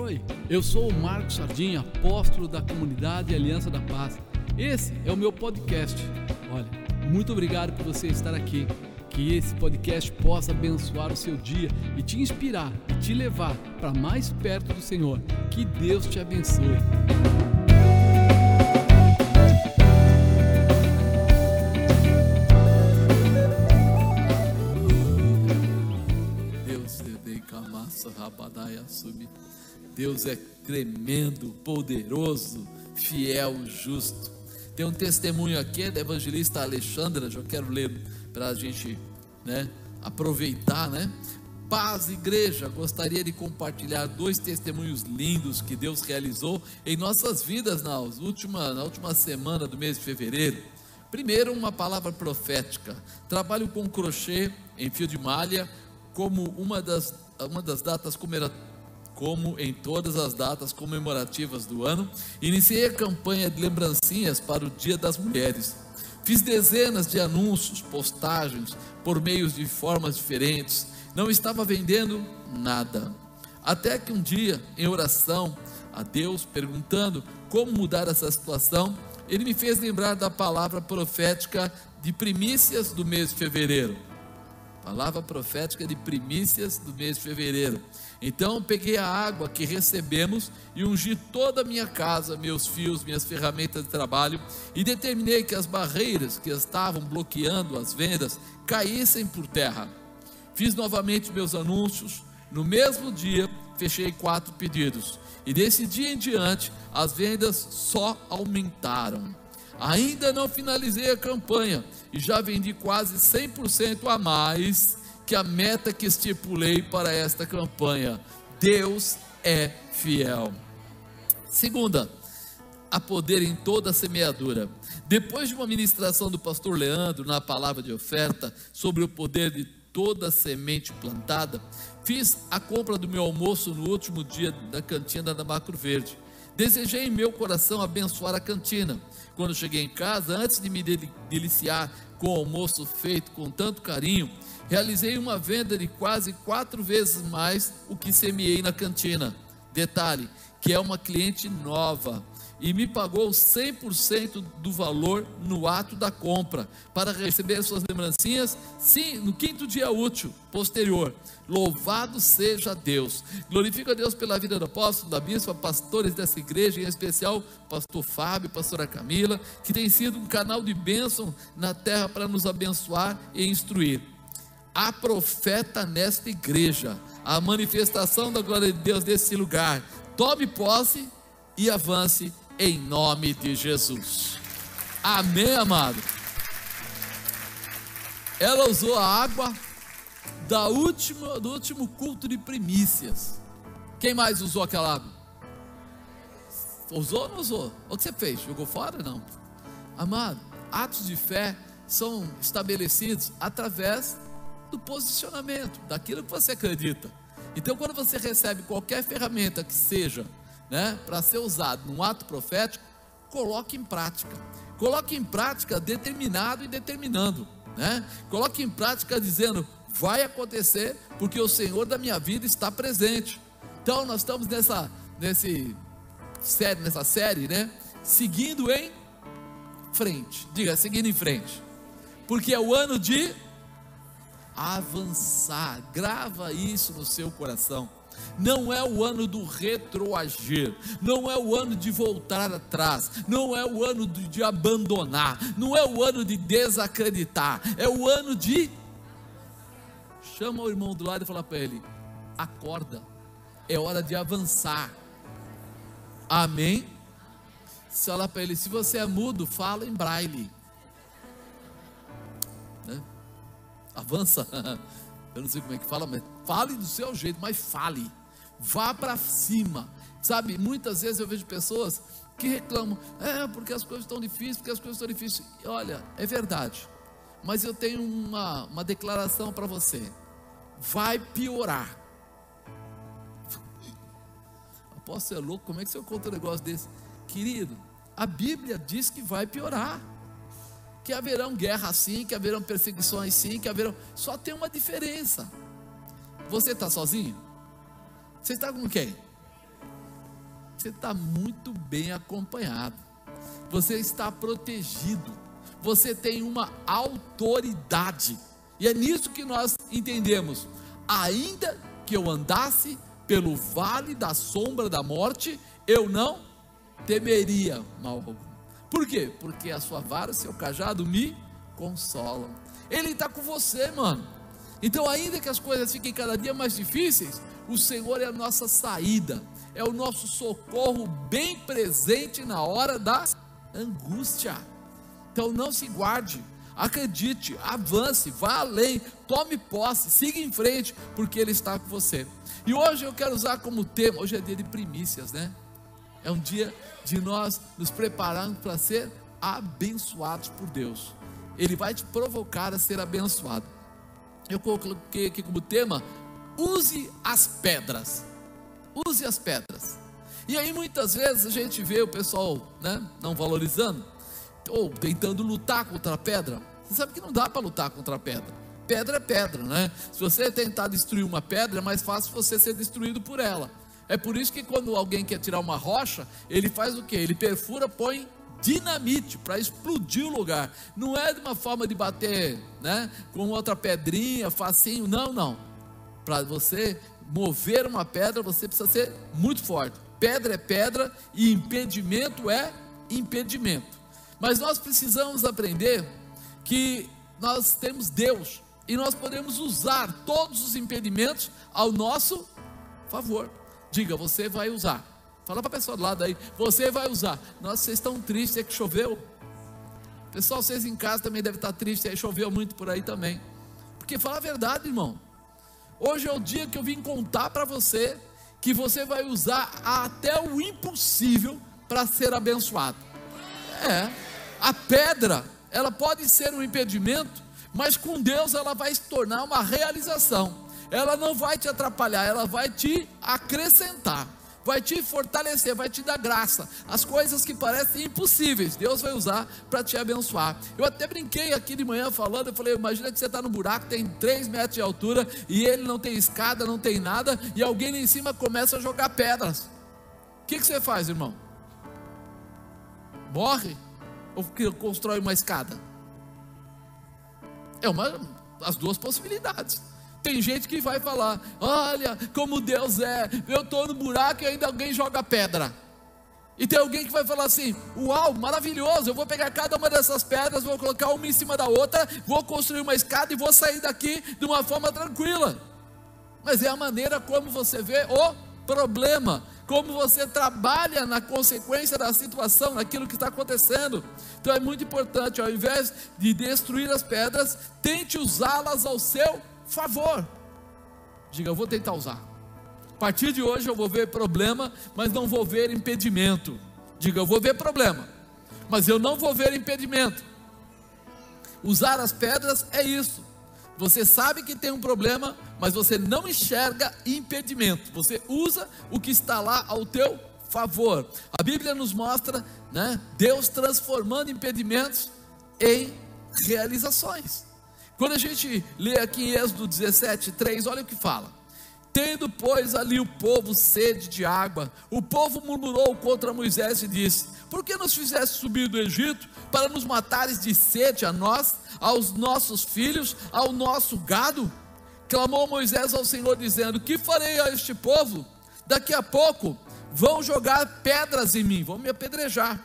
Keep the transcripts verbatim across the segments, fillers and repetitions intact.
Oi, eu sou o Marcos Sardinha, apóstolo da comunidade Aliança da Paz. Esse é o meu podcast. Olha, muito obrigado por você estar aqui. Que esse podcast possa abençoar o seu dia e te inspirar e te levar para mais perto do Senhor. Que Deus te abençoe. Deus dei camassa rabadaia sub. Deus é tremendo, poderoso, fiel, justo. Tem um testemunho aqui da evangelista Alexandra, já quero ler para a gente, né, aproveitar, né? Paz, igreja, gostaria de compartilhar dois testemunhos lindos que Deus realizou em nossas vidas na última, na última semana do mês de fevereiro. Primeiro, uma palavra profética. Trabalho com crochê em fio de malha, como uma das, uma das datas comemorativas. Como em todas as datas comemorativas do ano, iniciei a campanha de lembrancinhas para o Dia das Mulheres. Fiz dezenas de anúncios, postagens, por meios de formas diferentes. Não estava vendendo nada. Até que um dia, em oração a Deus, perguntando como mudar essa situação, Ele me fez lembrar da palavra profética de primícias do mês de fevereiro. Palavra profética de primícias do mês de fevereiro. Então peguei a água que recebemos e ungi toda a minha casa, meus fios, minhas ferramentas de trabalho, e determinei que as barreiras que estavam bloqueando as vendas caíssem por terra. Fiz novamente meus anúncios. No mesmo dia fechei quatro pedidos, e desse dia em diante as vendas só aumentaram. Ainda não finalizei a campanha e já vendi quase cem por cento a mais que a meta que estipulei para esta campanha. Deus é fiel. Segunda, há poder em toda a semeadura. Depois de uma ministração do pastor Leandro na palavra de oferta sobre o poder de toda semente plantada, fiz a compra do meu almoço no último dia da cantina da Macro Verde. Desejei em meu coração abençoar a cantina. Quando cheguei em casa, antes de me deliciar com o almoço feito com tanto carinho, realizei uma venda de quase quatro vezes mais o que semeei na cantina. Detalhe, que é uma cliente nova e me pagou cem por cento do valor no ato da compra, para receber suas lembrancinhas, sim, no quinto dia útil posterior. Louvado seja Deus. Glorifico a Deus pela vida do apóstolo, da bispa, pastores dessa igreja, em especial pastor Fábio, pastora Camila, que tem sido um canal de bênção na terra para nos abençoar e instruir. Há profeta nesta igreja, a manifestação da glória de Deus desse lugar. Tome posse e avance em nome de Jesus. Amém, amado. Ela usou a água da última, do último culto de primícias. Quem mais usou aquela água? Usou ou não usou? O que você fez? Jogou fora? Não. Amado, atos de fé são estabelecidos através do posicionamento, daquilo que você acredita. Então, quando você recebe qualquer ferramenta que seja, né, para ser usado num ato profético, coloque em prática, coloque em prática determinado e determinando, né? Coloque em prática dizendo: vai acontecer, porque o Senhor da minha vida está presente. Então nós estamos nessa, nesse, série, nessa série, né, seguindo em frente, diga, seguindo em frente, porque é o ano de avançar. Grava isso no seu coração. Não é o ano do retroagir, não é o ano de voltar atrás, não é o ano de, de abandonar, não é o ano de desacreditar, é o ano de... Chama o irmão do lado e fala para ele: acorda, é hora de avançar. Amém? Se olha para ele, se você é mudo, fala em braille, né? Avança. Eu não sei como é que fala, mas fale do seu jeito, mas fale, vá para cima, sabe? Muitas vezes eu vejo pessoas que reclamam, é porque as coisas estão difíceis, porque as coisas estão difíceis. E olha, é verdade, mas eu tenho uma, uma declaração para você: vai piorar. Apóstolo, é louco, como é que você conta um negócio desse? Querido, a Bíblia diz que vai piorar, que haverão guerras sim, que haverão perseguições sim, que haverão... Só tem uma diferença: você está sozinho? Você está com quem? você está muito bem acompanhado, você está protegido, você tem uma autoridade, e é nisso que nós entendemos: ainda que eu andasse pelo vale da sombra da morte, eu não temeria mal algum. Por quê? Porque a sua vara e seu cajado me consolam. Ele está com você, mano. Então, ainda que as coisas fiquem cada dia mais difíceis, o Senhor é a nossa saída, é o nosso socorro bem presente na hora da angústia. Então não se guarde, acredite, avance, vá além, tome posse, siga em frente, porque Ele está com você. E hoje eu quero usar como tema, hoje é dia de primícias, né? É um dia de nós nos prepararmos para ser abençoados por Deus. Ele vai te provocar a ser abençoado. Eu coloquei aqui como tema: use as pedras, use as pedras. E aí muitas vezes a gente vê o pessoal, né, não valorizando, ou tentando lutar contra a pedra. Você sabe que não dá para lutar contra a pedra, pedra é pedra, né? Se você tentar destruir uma pedra, é mais fácil você ser destruído por ela. É por isso que quando alguém quer tirar uma rocha, ele faz o quê? Ele perfura, põe dinamite para explodir o lugar. Não é de uma forma de bater, né, com outra pedrinha, facinho, não, não. Para você mover uma pedra, você precisa ser muito forte. Pedra é pedra e impedimento é impedimento. Mas nós precisamos aprender que nós temos Deus e nós podemos usar todos os impedimentos ao nosso favor. Diga, você vai usar. Fala para a pessoa do lado aí, você vai usar. Nossa, vocês estão tristes, é que choveu. Pessoal, vocês em casa também devem estar tristes, aí choveu muito por aí também. Porque fala a verdade, irmão. Hoje é o dia que eu vim contar para você que você vai usar até o impossível para ser abençoado. É, a pedra, ela pode ser um impedimento, mas com Deus ela vai se tornar uma realização. Ela não vai te atrapalhar, ela vai te acrescentar, vai te fortalecer, vai te dar graça. As coisas que parecem impossíveis, Deus vai usar para te abençoar. Eu até brinquei aqui de manhã falando, eu falei, imagina que você está no buraco, tem três metros de altura, e ele não tem escada, não tem nada, e alguém lá em cima começa a jogar pedras. O que, que você faz, irmão? Morre? Ou constrói uma escada? É uma, as duas possibilidades. Tem gente que vai falar, olha como Deus é, eu estou no buraco e ainda alguém joga pedra. E tem alguém que vai falar assim, uau, maravilhoso, eu vou pegar cada uma dessas pedras, vou colocar uma em cima da outra, vou construir uma escada e vou sair daqui de uma forma tranquila. Mas é a maneira como você vê o problema, como você trabalha na consequência da situação, naquilo que está acontecendo. Então é muito importante, ao invés de destruir as pedras, tente usá-las ao seu favor. Diga, eu vou tentar usar. A partir de hoje eu vou ver problema, mas não vou ver impedimento. Diga, eu vou ver problema, mas eu não vou ver impedimento. Usar as pedras é isso. Você sabe que tem um problema, mas você não enxerga impedimento. Você usa o que está lá ao teu favor. A Bíblia nos mostra, né, Deus transformando impedimentos em realizações. Quando a gente lê aqui em Êxodo dezessete, três, olha o que fala: tendo pois ali o povo sede de água, o povo murmurou contra Moisés e disse, por que nos fizeste subir do Egito, para nos matares de sede a nós, aos nossos filhos, ao nosso gado? Clamou Moisés ao Senhor dizendo, que farei a este povo? Daqui a pouco vão jogar pedras em mim, vão me apedrejar.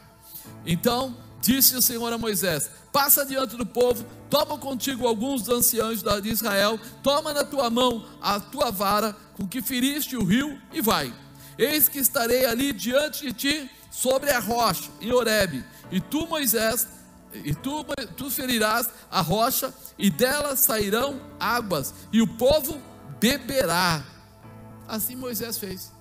Então disse o Senhor a Moisés, passa diante do povo, toma contigo alguns dos anciãos de Israel, toma na tua mão a tua vara, com que feriste o rio, e vai. Eis que estarei ali diante de ti, sobre a rocha, em Horebe, e tu Moisés, e tu, tu ferirás a rocha, e dela sairão águas, e o povo beberá. Assim Moisés fez.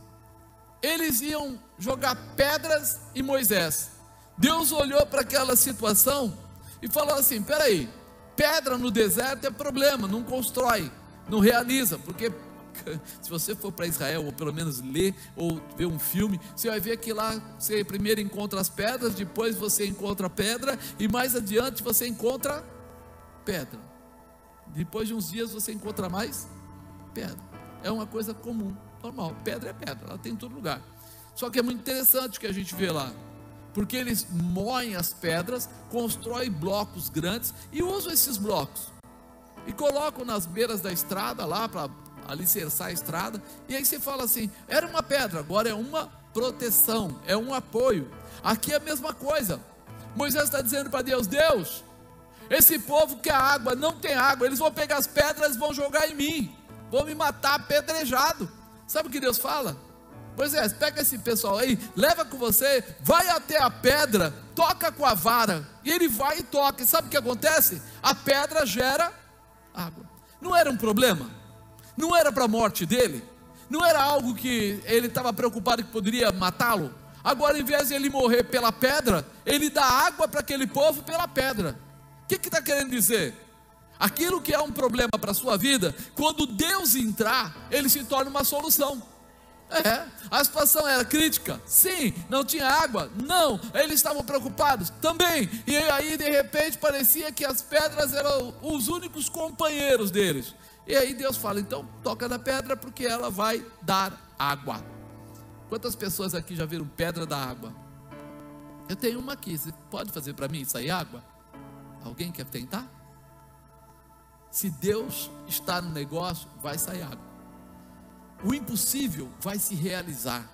Eles iam jogar pedras em Moisés. Deus olhou para aquela situação e falou assim, peraí, pedra no deserto é problema, não constrói, não realiza, porque se você for para Israel, ou pelo menos ler, ou ver um filme, você vai ver que lá você primeiro encontra as pedras, depois você encontra pedra, e mais adiante você encontra pedra, depois de uns dias você encontra mais pedra. É uma coisa comum, normal, pedra é pedra, ela tem em todo lugar. Só que é muito interessante o que a gente vê lá, porque eles moem as pedras, constroem blocos grandes e usam esses blocos e colocam nas beiras da estrada lá para alicerçar a estrada. E aí você fala assim, era uma pedra, agora é uma proteção, é um apoio. Aqui é a mesma coisa. Moisés está dizendo para Deus, Deus, esse povo quer água, não tem água, eles vão pegar as pedras e vão jogar em mim, vão me matar apedrejado. Sabe o que Deus fala? Moisés, pega esse pessoal aí, leva com você, vai até a pedra, toca com a vara, e ele vai e toca, e sabe o que acontece? A pedra gera água. Não era um problema, não era para a morte dele, não era algo que ele estava preocupado que poderia matá-lo. Agora, em vez de ele morrer pela pedra, ele dá água para aquele povo pela pedra. O que está querendo dizer? Aquilo que é um problema para a sua vida, quando Deus entrar, ele se torna uma solução. É, a situação era crítica, sim, não tinha água, não, eles estavam preocupados, também, e aí de repente parecia que as pedras eram os únicos companheiros deles, e aí Deus fala, então toca na pedra porque ela vai dar água. Quantas pessoas aqui já viram pedra da água? Eu tenho uma aqui, você pode fazer para mim sair água? Alguém quer tentar? Se Deus está no negócio, vai sair água. O impossível vai se realizar,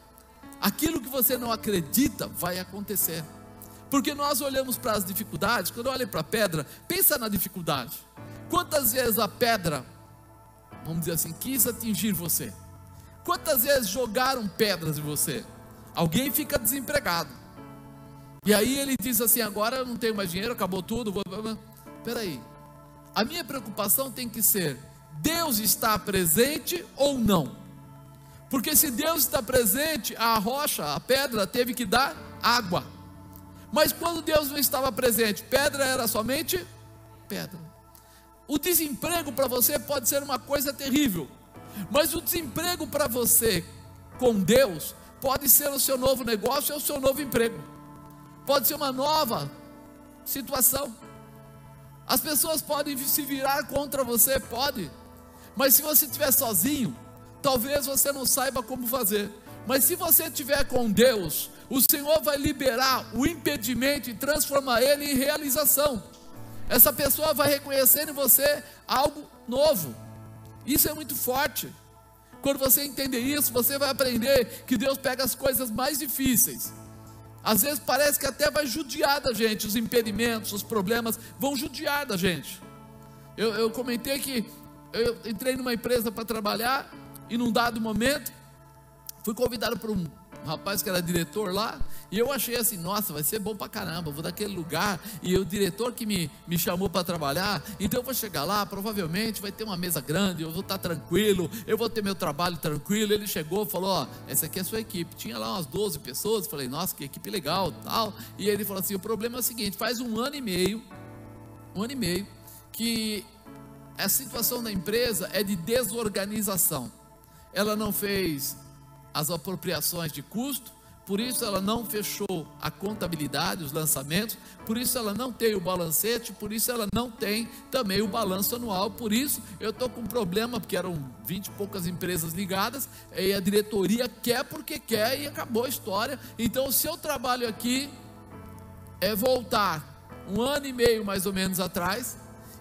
aquilo que você não acredita vai acontecer, porque nós olhamos para as dificuldades. Quando eu olho para a pedra, pensa na dificuldade, quantas vezes a pedra, vamos dizer assim, quis atingir você, quantas vezes jogaram pedras em você, alguém fica desempregado, e aí ele diz assim, agora eu não tenho mais dinheiro, acabou tudo, vou... peraí, a minha preocupação tem que ser, Deus está presente ou não? Porque se Deus está presente, a rocha, a pedra teve que dar água. Mas quando Deus não estava presente, pedra era somente pedra. O desemprego para você pode ser uma coisa terrível, mas o desemprego para você com Deus pode ser o seu novo negócio, é o seu novo emprego, pode ser uma nova situação. As pessoas podem se virar contra você, pode, mas se você estiver sozinho, talvez você não saiba como fazer. Mas se você estiver com Deus, o Senhor vai liberar o impedimento e transformar ele em realização. Essa pessoa vai reconhecer em você algo novo. Isso é muito forte. Quando você entender isso, você vai aprender que Deus pega as coisas mais difíceis. Às vezes parece que até vai judiar da gente, os impedimentos, os problemas vão judiar da gente. Eu, eu comentei que eu entrei numa empresa para trabalhar. E num dado momento, fui convidado por um rapaz que era diretor lá, e eu achei assim, nossa, vai ser bom pra caramba, vou daquele lugar, e o diretor que me, me chamou para trabalhar, então eu vou chegar lá, provavelmente vai ter uma mesa grande, eu vou estar tranquilo, eu vou ter meu trabalho tranquilo. Ele chegou, falou, ó, essa aqui é a sua equipe, tinha lá umas doze pessoas, falei, nossa, que equipe legal, tal, e ele falou assim, o problema é o seguinte, faz um ano e meio, um ano e meio, que a situação da empresa é de desorganização. Ela não fez as apropriações de custo, por isso ela não fechou a contabilidade, os lançamentos, por isso ela não tem o balancete, por isso ela não tem também o balanço anual, por isso eu estou com um problema, porque eram vinte e poucas empresas ligadas, e a diretoria quer porque quer e acabou a história. Então o seu trabalho aqui é voltar um ano e meio mais ou menos atrás,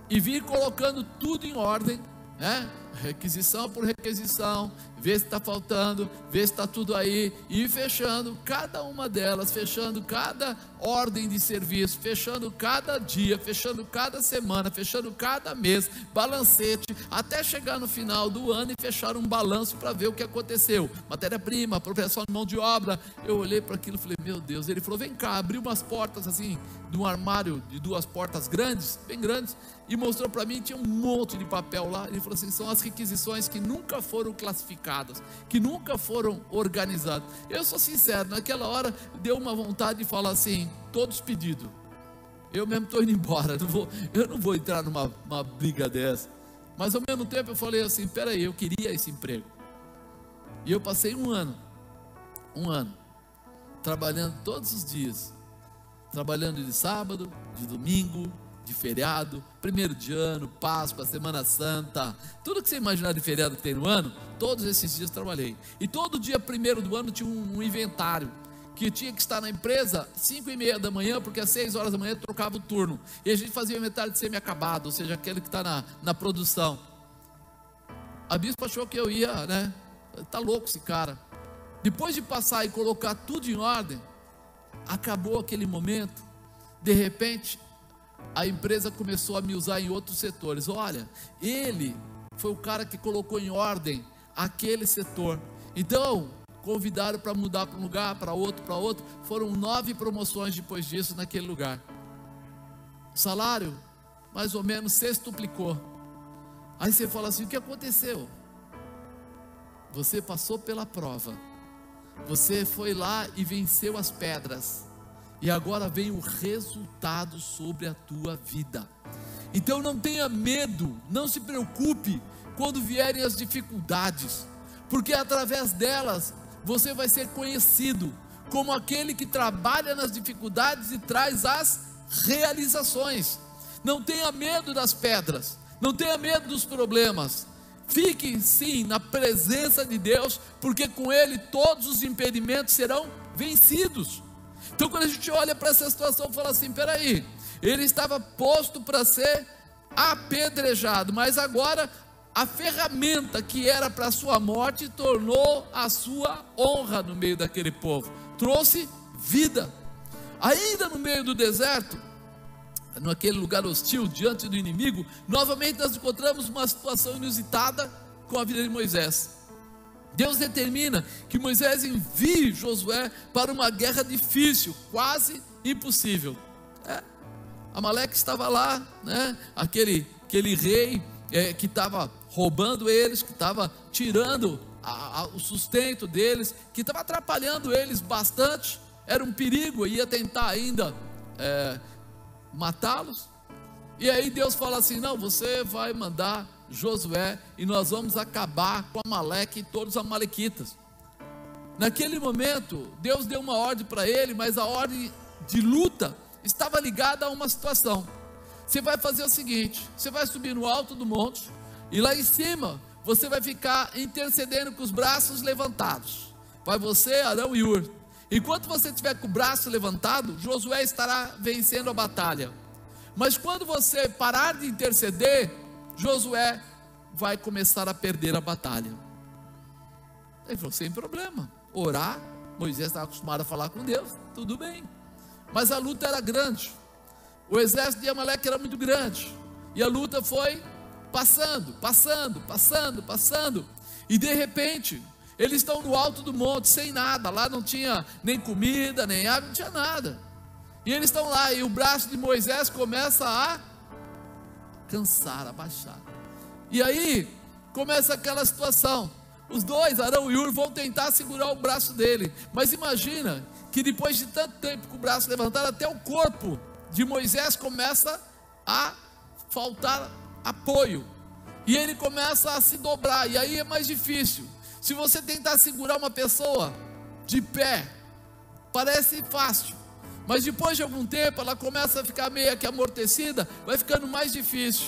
e vir colocando tudo em ordem, né? Requisição por requisição, ver se está faltando, ver se está tudo aí, e fechando cada uma delas, fechando cada ordem de serviço, fechando cada dia, fechando cada semana, fechando cada mês, balancete, até chegar no final do ano e fechar um balanço para ver o que aconteceu, matéria-prima, apropriação de mão de obra. Eu olhei para aquilo e falei, meu Deus. Ele falou, vem cá, abriu umas portas assim, de um armário de duas portas grandes, bem grandes, e mostrou para mim, tinha um monte de papel lá. Ele falou assim, são as requisições que nunca foram classificadas, que nunca foram organizadas. Eu sou sincero, naquela hora deu uma vontade de falar assim, todos pedidos, eu mesmo estou indo embora, não vou, eu não vou entrar numa uma briga dessa. Mas ao mesmo tempo eu falei assim, peraí, eu queria esse emprego, e eu passei um ano, um ano, trabalhando todos os dias, trabalhando de sábado, de domingo, de feriado, primeiro de ano, Páscoa, Semana Santa, tudo que você imaginar de feriado que tem no ano, todos esses dias trabalhei, e todo dia primeiro do ano tinha um, um inventário, que tinha que estar na empresa cinco e meia da manhã, porque às seis horas da manhã trocava o turno, e a gente fazia o inventário de semi-acabado, ou seja, aquele que está na, na produção. A bispa achou que eu ia, né, tá louco esse cara. Depois de passar e colocar tudo em ordem, acabou aquele momento. De repente, a empresa começou a me usar em outros setores. Olha, ele foi o cara que colocou em ordem aquele setor. Então, convidaram para mudar para um lugar, para outro, para outro. Foram nove promoções depois disso naquele lugar. O salário, mais ou menos, sextuplicou. Aí você fala assim, o que aconteceu? Você passou pela prova, você foi lá e venceu as pedras, e agora vem o resultado sobre a tua vida. Então não tenha medo, não se preocupe quando vierem as dificuldades, porque através delas você vai ser conhecido como aquele que trabalha nas dificuldades e traz as realizações. Não tenha medo das pedras, não tenha medo dos problemas. Fique sim na presença de Deus, porque com Ele todos os impedimentos serão vencidos. Então quando a gente olha para essa situação e fala assim, peraí, ele estava posto para ser apedrejado, mas agora a ferramenta que era para a sua morte tornou a sua honra no meio daquele povo, trouxe vida. Ainda no meio do deserto, naquele lugar hostil, diante do inimigo, novamente nós encontramos uma situação inusitada com a vida de Moisés. Deus determina que Moisés envie Josué para uma guerra difícil, quase impossível. É. Amaleque estava lá, né? aquele, aquele rei é, que estava roubando eles, que estava tirando a, a, o sustento deles, que estava atrapalhando eles bastante, era um perigo, ia tentar ainda... É, matá-los. E aí Deus fala assim, não, você vai mandar Josué e nós vamos acabar com Amaleque e todos os amalequitas. Naquele momento Deus deu uma ordem para ele, mas a ordem de luta estava ligada a uma situação. Você vai fazer o seguinte, você vai subir no alto do monte e lá em cima você vai ficar intercedendo com os braços levantados, vai você, Arão e Ur. Enquanto você estiver com o braço levantado, Josué estará vencendo a batalha, mas quando você parar de interceder, Josué vai começar a perder a batalha. Ele falou, sem problema, orar, Moisés estava acostumado a falar com Deus, tudo bem, mas a luta era grande, o exército de Amaleque era muito grande, e a luta foi passando, passando, passando, passando, e de repente... Eles estão no alto do monte, sem nada, lá não tinha nem comida, nem água, não tinha nada, e eles estão lá, e o braço de Moisés começa a cansar, a baixar, e aí começa aquela situação, os dois, Arão e Ur, vão tentar segurar o braço dele, mas imagina, que depois de tanto tempo com o braço levantado, até o corpo de Moisés começa a faltar apoio, e ele começa a se dobrar, e aí é mais difícil. Se você tentar segurar uma pessoa de pé, parece fácil, mas depois de algum tempo ela começa a ficar meio que amortecida, vai ficando mais difícil.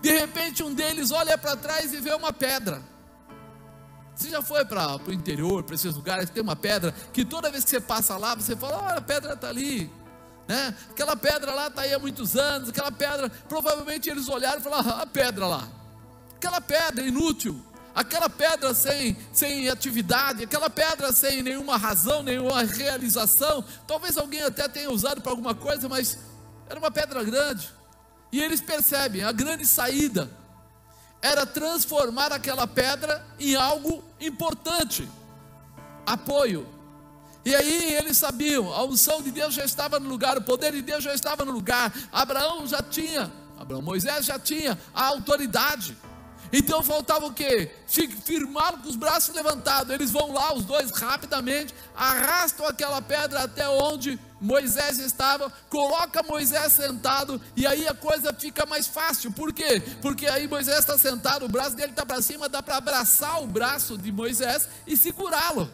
De repente um deles olha para trás e vê uma pedra. Você já foi para o interior, para esses lugares que tem uma pedra, que toda vez que você passa lá, você fala, olha, a pedra está ali, né? Aquela pedra lá está aí há muitos anos, aquela pedra, provavelmente eles olharam e falaram, ah, a pedra lá, aquela pedra inútil, aquela pedra sem, sem atividade, aquela pedra sem nenhuma razão, nenhuma realização, talvez alguém até tenha usado para alguma coisa, mas era uma pedra grande, e eles percebem, a grande saída era transformar aquela pedra em algo importante, apoio, e aí eles sabiam, a unção de Deus já estava no lugar, o poder de Deus já estava no lugar, Abraão já tinha, Abraão, Moisés já tinha a autoridade. Então faltava o quê? Firmá-lo com os braços levantados. Eles vão lá, os dois, rapidamente, arrastam aquela pedra até onde Moisés estava, coloca Moisés sentado, e aí a coisa fica mais fácil. Por quê? Porque aí Moisés está sentado, o braço dele está para cima, dá para abraçar o braço de Moisés e segurá-lo.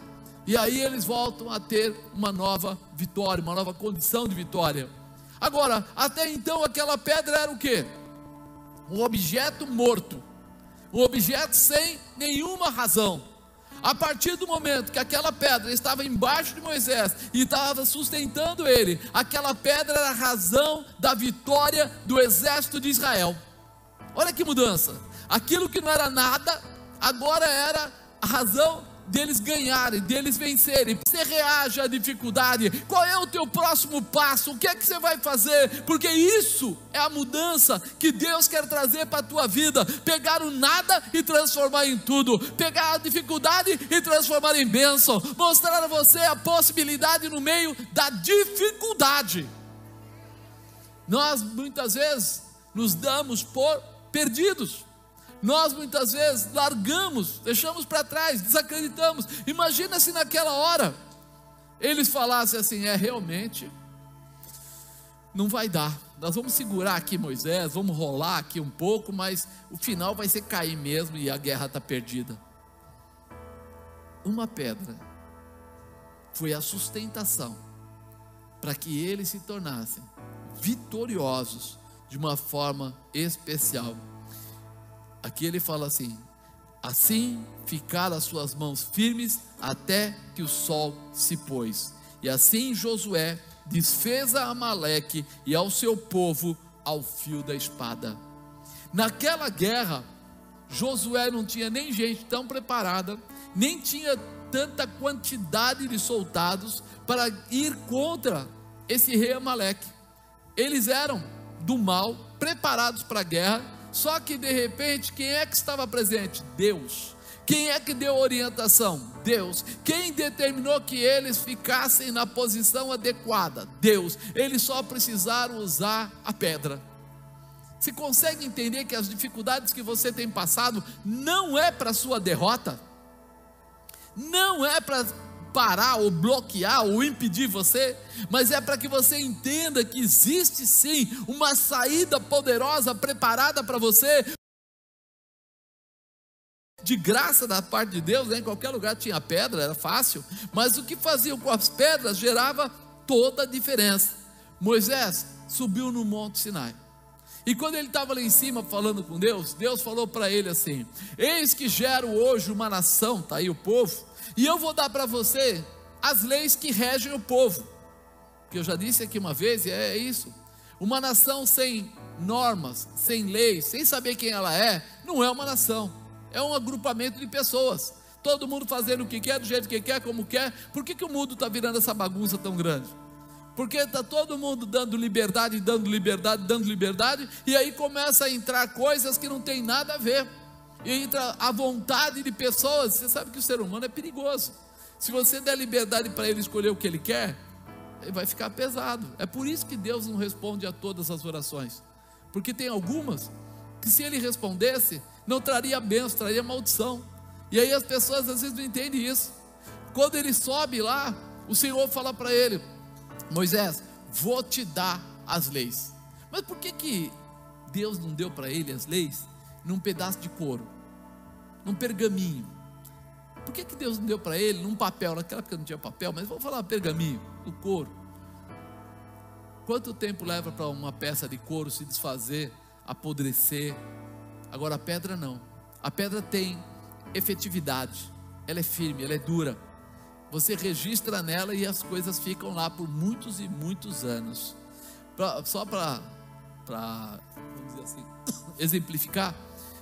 E aí eles voltam a ter uma nova vitória, uma nova condição de vitória. Agora, até então aquela pedra era o quê? Um objeto morto, um objeto sem nenhuma razão. A partir do momento que aquela pedra estava embaixo de Moisés e estava sustentando ele, aquela pedra era a razão da vitória do exército de Israel. Olha que mudança, aquilo que não era nada, agora era a razão deles ganharem, deles vencerem. Você reage à dificuldade. Qual é o teu próximo passo? O que é que você vai fazer? Porque isso é a mudança que Deus quer trazer para a tua vida. Pegar o nada e transformar em tudo, pegar a dificuldade e transformar em bênção, mostrar a você a possibilidade no meio da dificuldade. Nós muitas vezes nos damos por perdidos. Nós muitas vezes largamos, deixamos para trás, desacreditamos. Imagina se naquela hora eles falassem assim: é, realmente não vai dar, nós vamos segurar aqui Moisés, vamos rolar aqui um pouco, mas o final vai ser cair mesmo e a guerra está perdida. Uma pedra foi a sustentação para que eles se tornassem vitoriosos de uma forma especial. Aqui ele fala assim: assim ficaram as suas mãos firmes até que o sol se pôs. E assim Josué desfez a Amaleque e ao seu povo ao fio da espada. Naquela guerra, Josué não tinha nem gente tão preparada, nem tinha tanta quantidade de soldados para ir contra esse rei Amaleque. Eles eram do mal, preparados para a guerra. Só que de repente, quem é que estava presente? Deus. Quem é que deu orientação? Deus. Quem determinou que eles ficassem na posição adequada? Deus. Eles só precisaram usar a pedra. Você consegue entender que as dificuldades que você tem passado não é para sua derrota? Não é para parar ou bloquear ou impedir você, mas é para que você entenda que existe sim uma saída poderosa preparada para você, de graça da parte de Deus. Né? Em qualquer lugar tinha pedra, era fácil, mas o que faziam com as pedras gerava toda a diferença. Moisés subiu no Monte Sinai, e quando ele estava lá em cima falando com Deus, Deus falou para ele assim: eis que gero hoje uma nação, está aí o povo, e eu vou dar para você as leis que regem o povo, que eu já disse aqui uma vez, e é isso. Uma nação sem normas, sem leis, sem saber quem ela é, não é uma nação, é um agrupamento de pessoas, todo mundo fazendo o que quer, do jeito que quer, como quer. Por que que o mundo está virando essa bagunça tão grande? Porque está todo mundo dando liberdade, dando liberdade, dando liberdade, e aí começa a entrar coisas que não tem nada a ver, e entra a vontade de pessoas. Você sabe que o ser humano é perigoso. Se você der liberdade para ele escolher o que ele quer, ele vai ficar pesado. É por isso que Deus não responde a todas as orações, porque tem algumas que, se ele respondesse, não traria bênção, traria maldição. E aí as pessoas às vezes não entendem isso. Quando ele sobe lá, o Senhor fala para ele: Moisés, vou te dar as leis. Mas por que que Deus não deu para ele as leis num pedaço de couro, num pergaminho? Por que que Deus não deu para ele num papel? Naquela época não tinha papel, mas vamos falar pergaminho, o couro. Quanto tempo leva para uma peça de couro se desfazer, apodrecer? Agora a pedra não. A pedra tem efetividade, ela é firme, ela é dura. Você registra nela e as coisas ficam lá por muitos e muitos anos. Pra, só para, vamos dizer assim, exemplificar,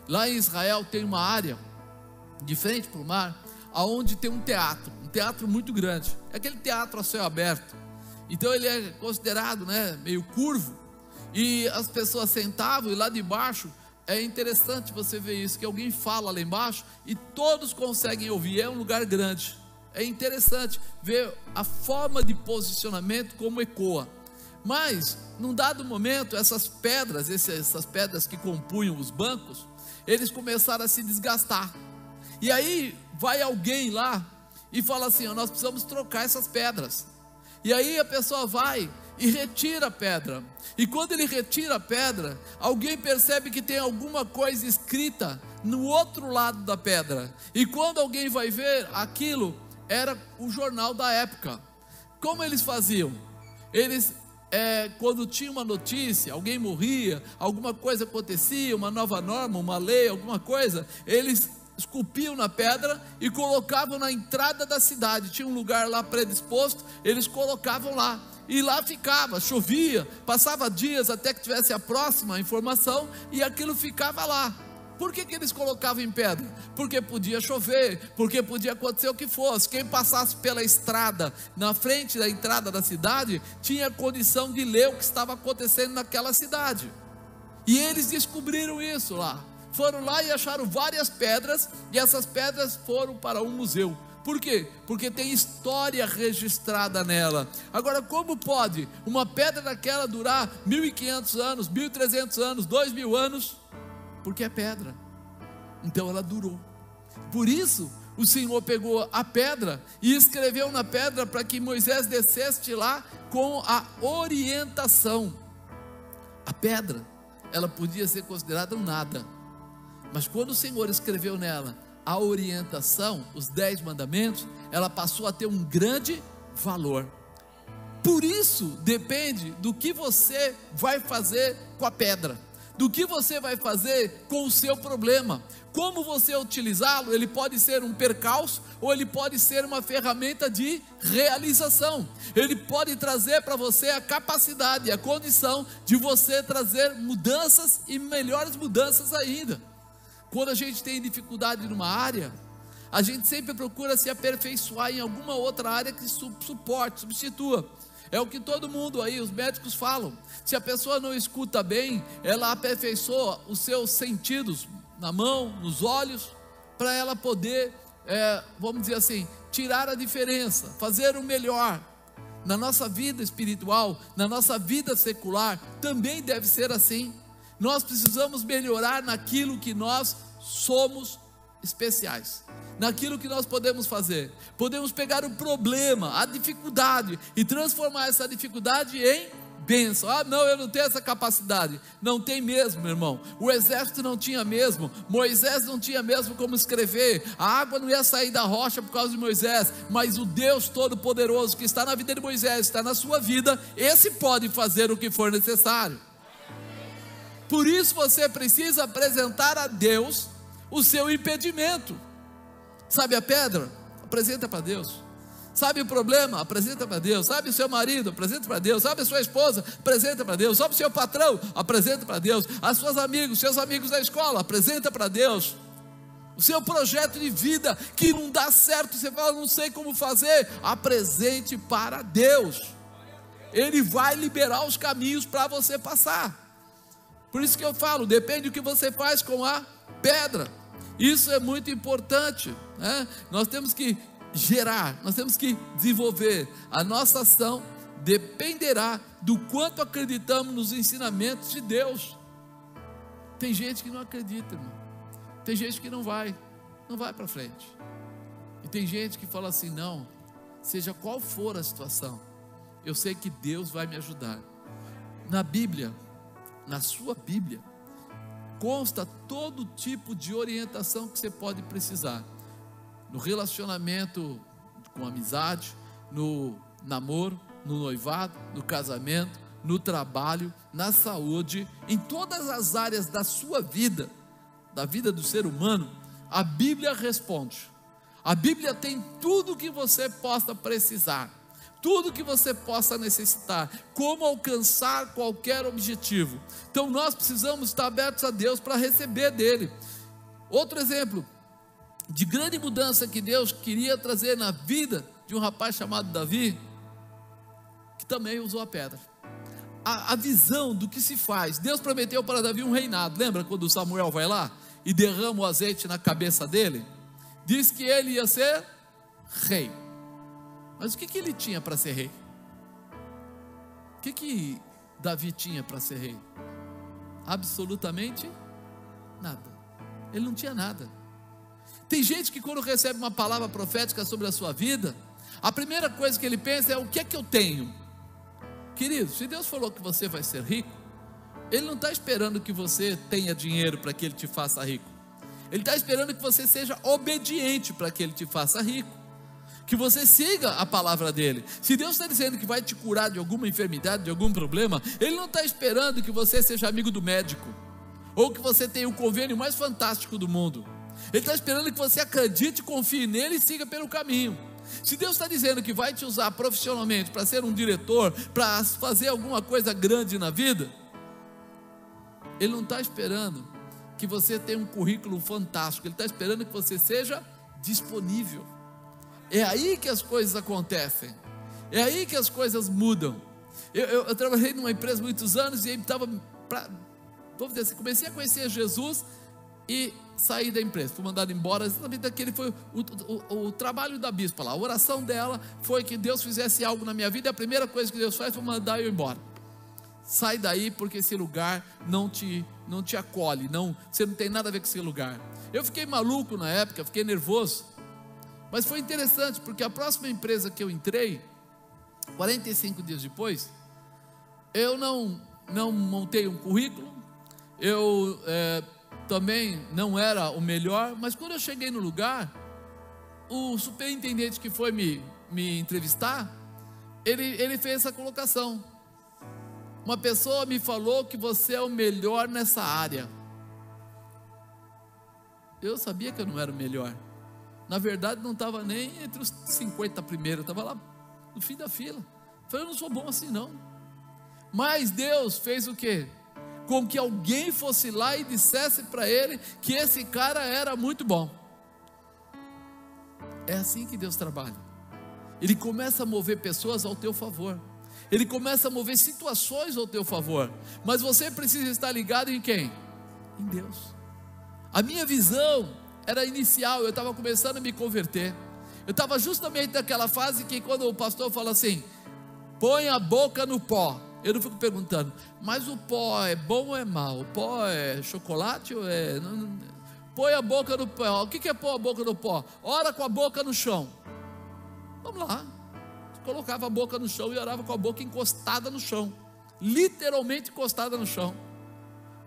lá em Israel tem uma área de frente para o mar, aonde tem um teatro, um teatro muito grande. É aquele teatro a céu aberto. Então ele é considerado, né, meio curvo. E as pessoas sentavam, e lá de baixo é interessante você ver isso, que alguém fala lá embaixo e todos conseguem ouvir. É um lugar grande. É interessante ver a forma de posicionamento como ecoa. Mas, num dado momento, essas pedras, essas pedras que compunham os bancos, eles começaram a se desgastar. E aí vai alguém lá e fala assim: ó, nós precisamos trocar essas pedras. E aí a pessoa vai e retira a pedra. E quando ele retira a pedra, alguém percebe que tem alguma coisa escrita no outro lado da pedra. E quando alguém vai ver, aquilo era o jornal da época. Como eles faziam? Eles é, quando tinha uma notícia, alguém morria, alguma coisa acontecia, uma nova norma, uma lei, alguma coisa, eles esculpiam na pedra e colocavam na entrada da cidade. Tinha um lugar lá predisposto, eles colocavam lá, e lá ficava, chovia, passava dias até que tivesse a próxima informação, e aquilo ficava lá. Por que que eles colocavam em pedra? Porque podia chover, porque podia acontecer o que fosse. Quem passasse pela estrada, na frente da entrada da cidade, tinha condição de ler o que estava acontecendo naquela cidade. E eles descobriram isso lá, foram lá e acharam várias pedras, e essas pedras foram para um museu. Por quê? Porque tem história registrada nela. Agora, como pode uma pedra daquela durar mil e quinhentos anos, mil e trezentos anos, dois mil anos? Porque é pedra. Então ela durou. Por isso o Senhor pegou a pedra e escreveu na pedra para que Moisés descesse de lá com a orientação. A pedra, ela podia ser considerada um nada, mas quando o Senhor escreveu nela a orientação, os dez mandamentos, ela passou a ter um grande valor. Por isso depende do que você vai fazer com a pedra, do que você vai fazer com o seu problema. Como você utilizá-lo, ele pode ser um percalço, ou ele pode ser uma ferramenta de realização. Ele pode trazer para você a capacidade, a condição de você trazer mudanças, e melhores mudanças ainda. Quando a gente tem dificuldade numa área, a gente sempre procura se aperfeiçoar em alguma outra área que suporte, substitua. É o que todo mundo aí, os médicos falam. Se a pessoa não escuta bem, ela aperfeiçoa os seus sentidos, na mão, nos olhos, para ela poder, é, vamos dizer assim, tirar a diferença, fazer o melhor. Na nossa vida espiritual, na nossa vida secular, também deve ser assim. Nós precisamos melhorar naquilo que nós somos especiais, naquilo que nós podemos fazer. Podemos pegar o problema, a dificuldade, e transformar essa dificuldade em bênção. Ah, não, eu não tenho essa capacidade. Não tem mesmo, meu irmão. O exército não tinha mesmo, Moisés não tinha mesmo como escrever, a água não ia sair da rocha por causa de Moisés, mas o Deus Todo-Poderoso que está na vida de Moisés, está na sua vida, esse pode fazer o que for necessário. Por isso você precisa apresentar a Deus o seu impedimento. Sabe a pedra? Apresenta para Deus. Sabe o problema? Apresenta para Deus. Sabe o seu marido? Apresenta para Deus. Sabe a sua esposa? Apresenta para Deus. Sabe o seu patrão? Apresenta para Deus. As suas amigos, seus amigos da escola? Apresenta para Deus. O seu projeto de vida que não dá certo, você fala, não sei como fazer, apresente para Deus. Ele vai liberar os caminhos para você passar. Por isso que eu falo, depende do que você faz com a pedra. Isso é muito importante, né? Nós temos que gerar, nós temos que desenvolver. A nossa ação dependerá do quanto acreditamos nos ensinamentos de Deus. Tem gente que não acredita, irmão. Tem gente que não vai, não vai para frente. E tem gente que fala assim, não, seja qual for a situação, eu sei que Deus vai me ajudar. Na Bíblia, na sua Bíblia, consta todo tipo de orientação que você pode precisar, no relacionamento com amizade, no namoro, no noivado, no casamento, no trabalho, na saúde, em todas as áreas da sua vida, da vida do ser humano, a Bíblia responde. A Bíblia tem tudo o que você possa precisar, tudo que você possa necessitar, como alcançar qualquer objetivo. Então nós precisamos estar abertos a Deus para receber dele. Outro exemplo de grande mudança que Deus queria trazer na vida de um rapaz chamado Davi, que também usou a pedra. A, a visão do que se faz. Deus prometeu para Davi um reinado. Lembra quando Samuel vai lá e derrama o azeite na cabeça dele? Diz que ele ia ser rei. Mas o que que ele tinha para ser rei? O que que Davi tinha para ser rei? Absolutamente nada. Ele não tinha nada. Tem gente que quando recebe uma palavra profética sobre a sua vida, a primeira coisa que ele pensa é, o que é que eu tenho? Querido, se Deus falou que você vai ser rico, ele não está esperando que você tenha dinheiro para que ele te faça rico. Ele está esperando que você seja obediente para que ele te faça rico. que você siga a palavra dele. Se Deus está dizendo que vai te curar de alguma enfermidade, de algum problema, ele não está esperando que você seja amigo do médico, ou que você tenha o convênio mais fantástico do mundo. Ele está esperando que você acredite, confie nele e siga pelo caminho. Se Deus está dizendo que vai te usar profissionalmente, para ser um diretor, para fazer alguma coisa grande na vida, ele não está esperando que você tenha um currículo fantástico, ele está esperando que você seja disponível. É aí que as coisas acontecem, é aí que as coisas mudam. Eu, eu, eu trabalhei numa empresa muitos anos e estava, vamos dizer assim, comecei a conhecer Jesus e saí da empresa, fui mandado embora. Exatamente daquele foi o, o, o trabalho da bispa lá, a oração dela foi que Deus fizesse algo na minha vida, e a primeira coisa que Deus faz foi mandar eu embora. Sai daí, porque esse lugar não te, não te acolhe, não, você não tem nada a ver com esse lugar. Eu fiquei maluco na época, fiquei nervoso, mas foi interessante, porque a próxima empresa que eu entrei, quarenta e cinco dias depois, eu não, não montei um currículo, eu é, também não era o melhor, mas quando eu cheguei no lugar, o superintendente que foi me, me entrevistar, ele, ele fez essa colocação: uma pessoa me falou que você é o melhor nessa área. Eu sabia que eu não era o melhor. Na verdade, não estava nem entre os cinquenta primeiros, estava lá no fim da fila. Eu falei, eu não sou bom assim não. Mas Deus fez o quê? Com que alguém fosse lá e dissesse para ele que esse cara era muito bom. É assim que Deus trabalha. Ele começa a mover pessoas ao teu favor. Ele começa a mover situações ao teu favor, mas você precisa estar ligado em quem? Em Deus. A minha visão era inicial, eu estava começando a me converter, eu estava justamente naquela fase que quando o pastor fala assim, põe a boca no pó, eu não fico perguntando, mas o pó é bom ou é mal? O pó é chocolate ou é... Não, não... Põe a boca no pó. O que é pôr a boca no pó? Ora com a boca no chão. Vamos lá. Colocava a boca no chão e orava com a boca encostada no chão, literalmente encostada no chão.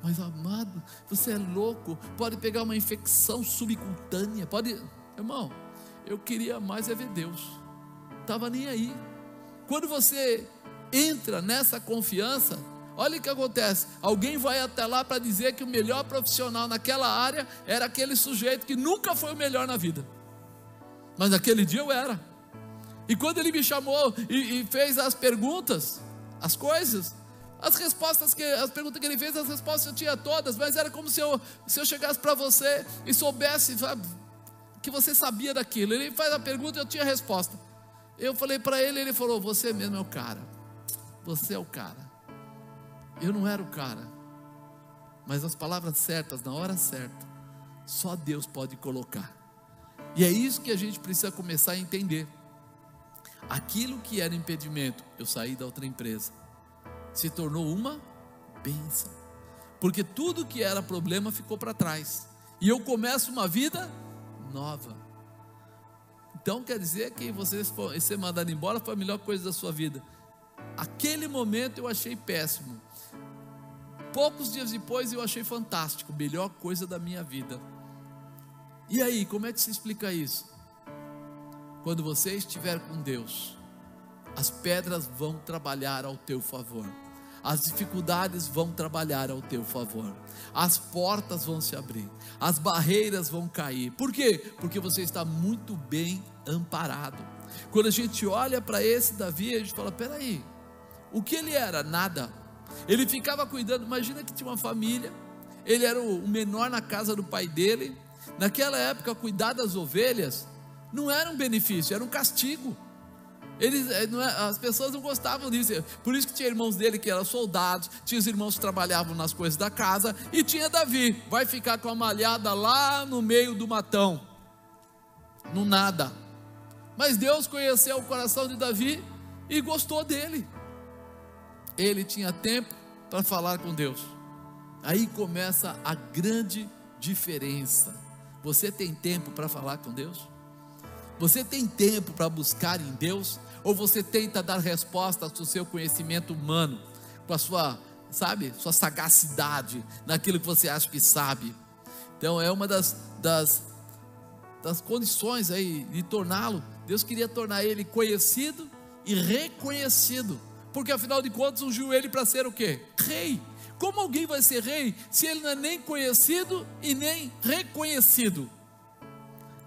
Mas amado, você é louco, pode pegar uma infecção subcutânea, pode, irmão, eu queria mais é ver Deus, estava nem aí. Quando você entra nessa confiança, olha o que acontece, alguém vai até lá para dizer que o melhor profissional naquela área era aquele sujeito que nunca foi o melhor na vida, mas naquele dia eu era. E quando ele me chamou e, e fez as perguntas, as coisas, as respostas, que, as perguntas que ele fez, as respostas eu tinha todas, mas era como se eu, se eu chegasse para você e soubesse que você sabia daquilo. Ele faz a pergunta e eu tinha a resposta. Eu falei para ele, ele falou, você mesmo é o cara, você é o cara. Eu não era o cara, mas as palavras certas, na hora certa, só Deus pode colocar. E é isso que a gente precisa começar a entender. Aquilo que era impedimento, eu saí da outra empresa, se tornou uma bênção, porque tudo que era problema ficou para trás, e eu começo uma vida nova. Então quer dizer que você ser mandado embora foi a melhor coisa da sua vida. Aquele momento eu achei péssimo, poucos dias depois eu achei fantástico, melhor coisa da minha vida. E aí, como é que se explica isso? Quando você estiver com Deus, as pedras vão trabalhar ao teu favor, as dificuldades vão trabalhar ao teu favor, as portas vão se abrir, as barreiras vão cair. Por quê? Porque você está muito bem amparado. Quando a gente olha para esse Davi, a gente fala, peraí, o que ele era? Nada. Ele ficava cuidando, imagina que tinha uma família, ele era o menor na casa do pai dele, naquela época cuidar das ovelhas não era um benefício, era um castigo. Eles, não é, as pessoas não gostavam disso, por isso que tinha irmãos dele que eram soldados, tinha os irmãos que trabalhavam nas coisas da casa, e tinha Davi, vai ficar com a malhada lá no meio do matão, no nada. Mas Deus conheceu o coração de Davi e gostou dele. Ele tinha tempo para falar com Deus. Aí começa a grande diferença. Você tem tempo para falar com Deus? Você tem tempo para buscar em Deus? Ou você tenta dar respostas com o seu conhecimento humano, com a sua, sabe, sua sagacidade, naquilo que você acha que sabe? Então é uma das, das, das condições aí de torná-lo Deus queria tornar ele conhecido e reconhecido, porque afinal de contas ungiu ele para ser o quê? Rei. Como alguém vai ser rei se ele não é nem conhecido e nem reconhecido?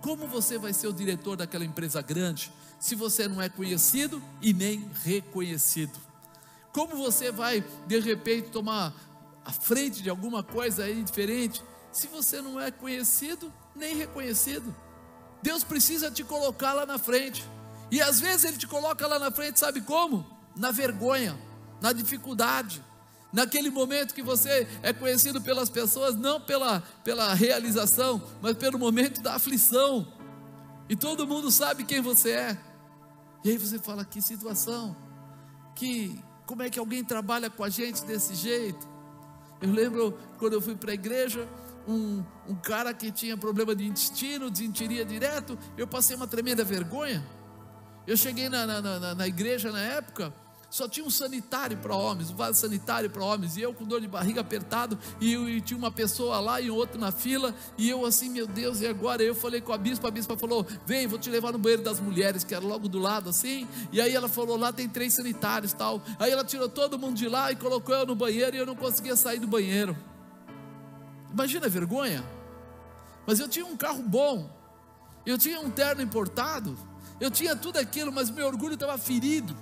Como você vai ser o diretor daquela empresa grande se você não é conhecido e nem reconhecido? Como você vai de repente tomar a frente de alguma coisa aí diferente se você não é conhecido nem reconhecido? Deus precisa te colocar lá na frente, e às vezes Ele te coloca lá na frente, sabe como? Na vergonha, na dificuldade, naquele momento que você é conhecido pelas pessoas, não pela, pela realização, mas pelo momento da aflição, e todo mundo sabe quem você é, e aí você fala, que situação, que, como é que alguém trabalha com a gente desse jeito? Eu lembro, quando eu fui para a igreja, um, um cara que tinha problema de intestino, desentiria direto, eu passei uma tremenda vergonha. Eu cheguei na, na, na, na igreja na época, só tinha um sanitário para homens, um vaso sanitário para homens, e eu com dor de barriga apertado, e, eu, e tinha uma pessoa lá e outro na fila, e eu assim, meu Deus, e agora? Eu falei com a bispa, a bispa falou, vem, vou te levar no banheiro das mulheres, que era logo do lado assim, e aí ela falou, lá tem três sanitários e tal, aí ela tirou todo mundo de lá e colocou eu no banheiro, e eu não conseguia sair do banheiro. Imagina a vergonha. Mas eu tinha um carro bom, eu tinha um terno importado, eu tinha tudo aquilo, mas meu orgulho estava ferido.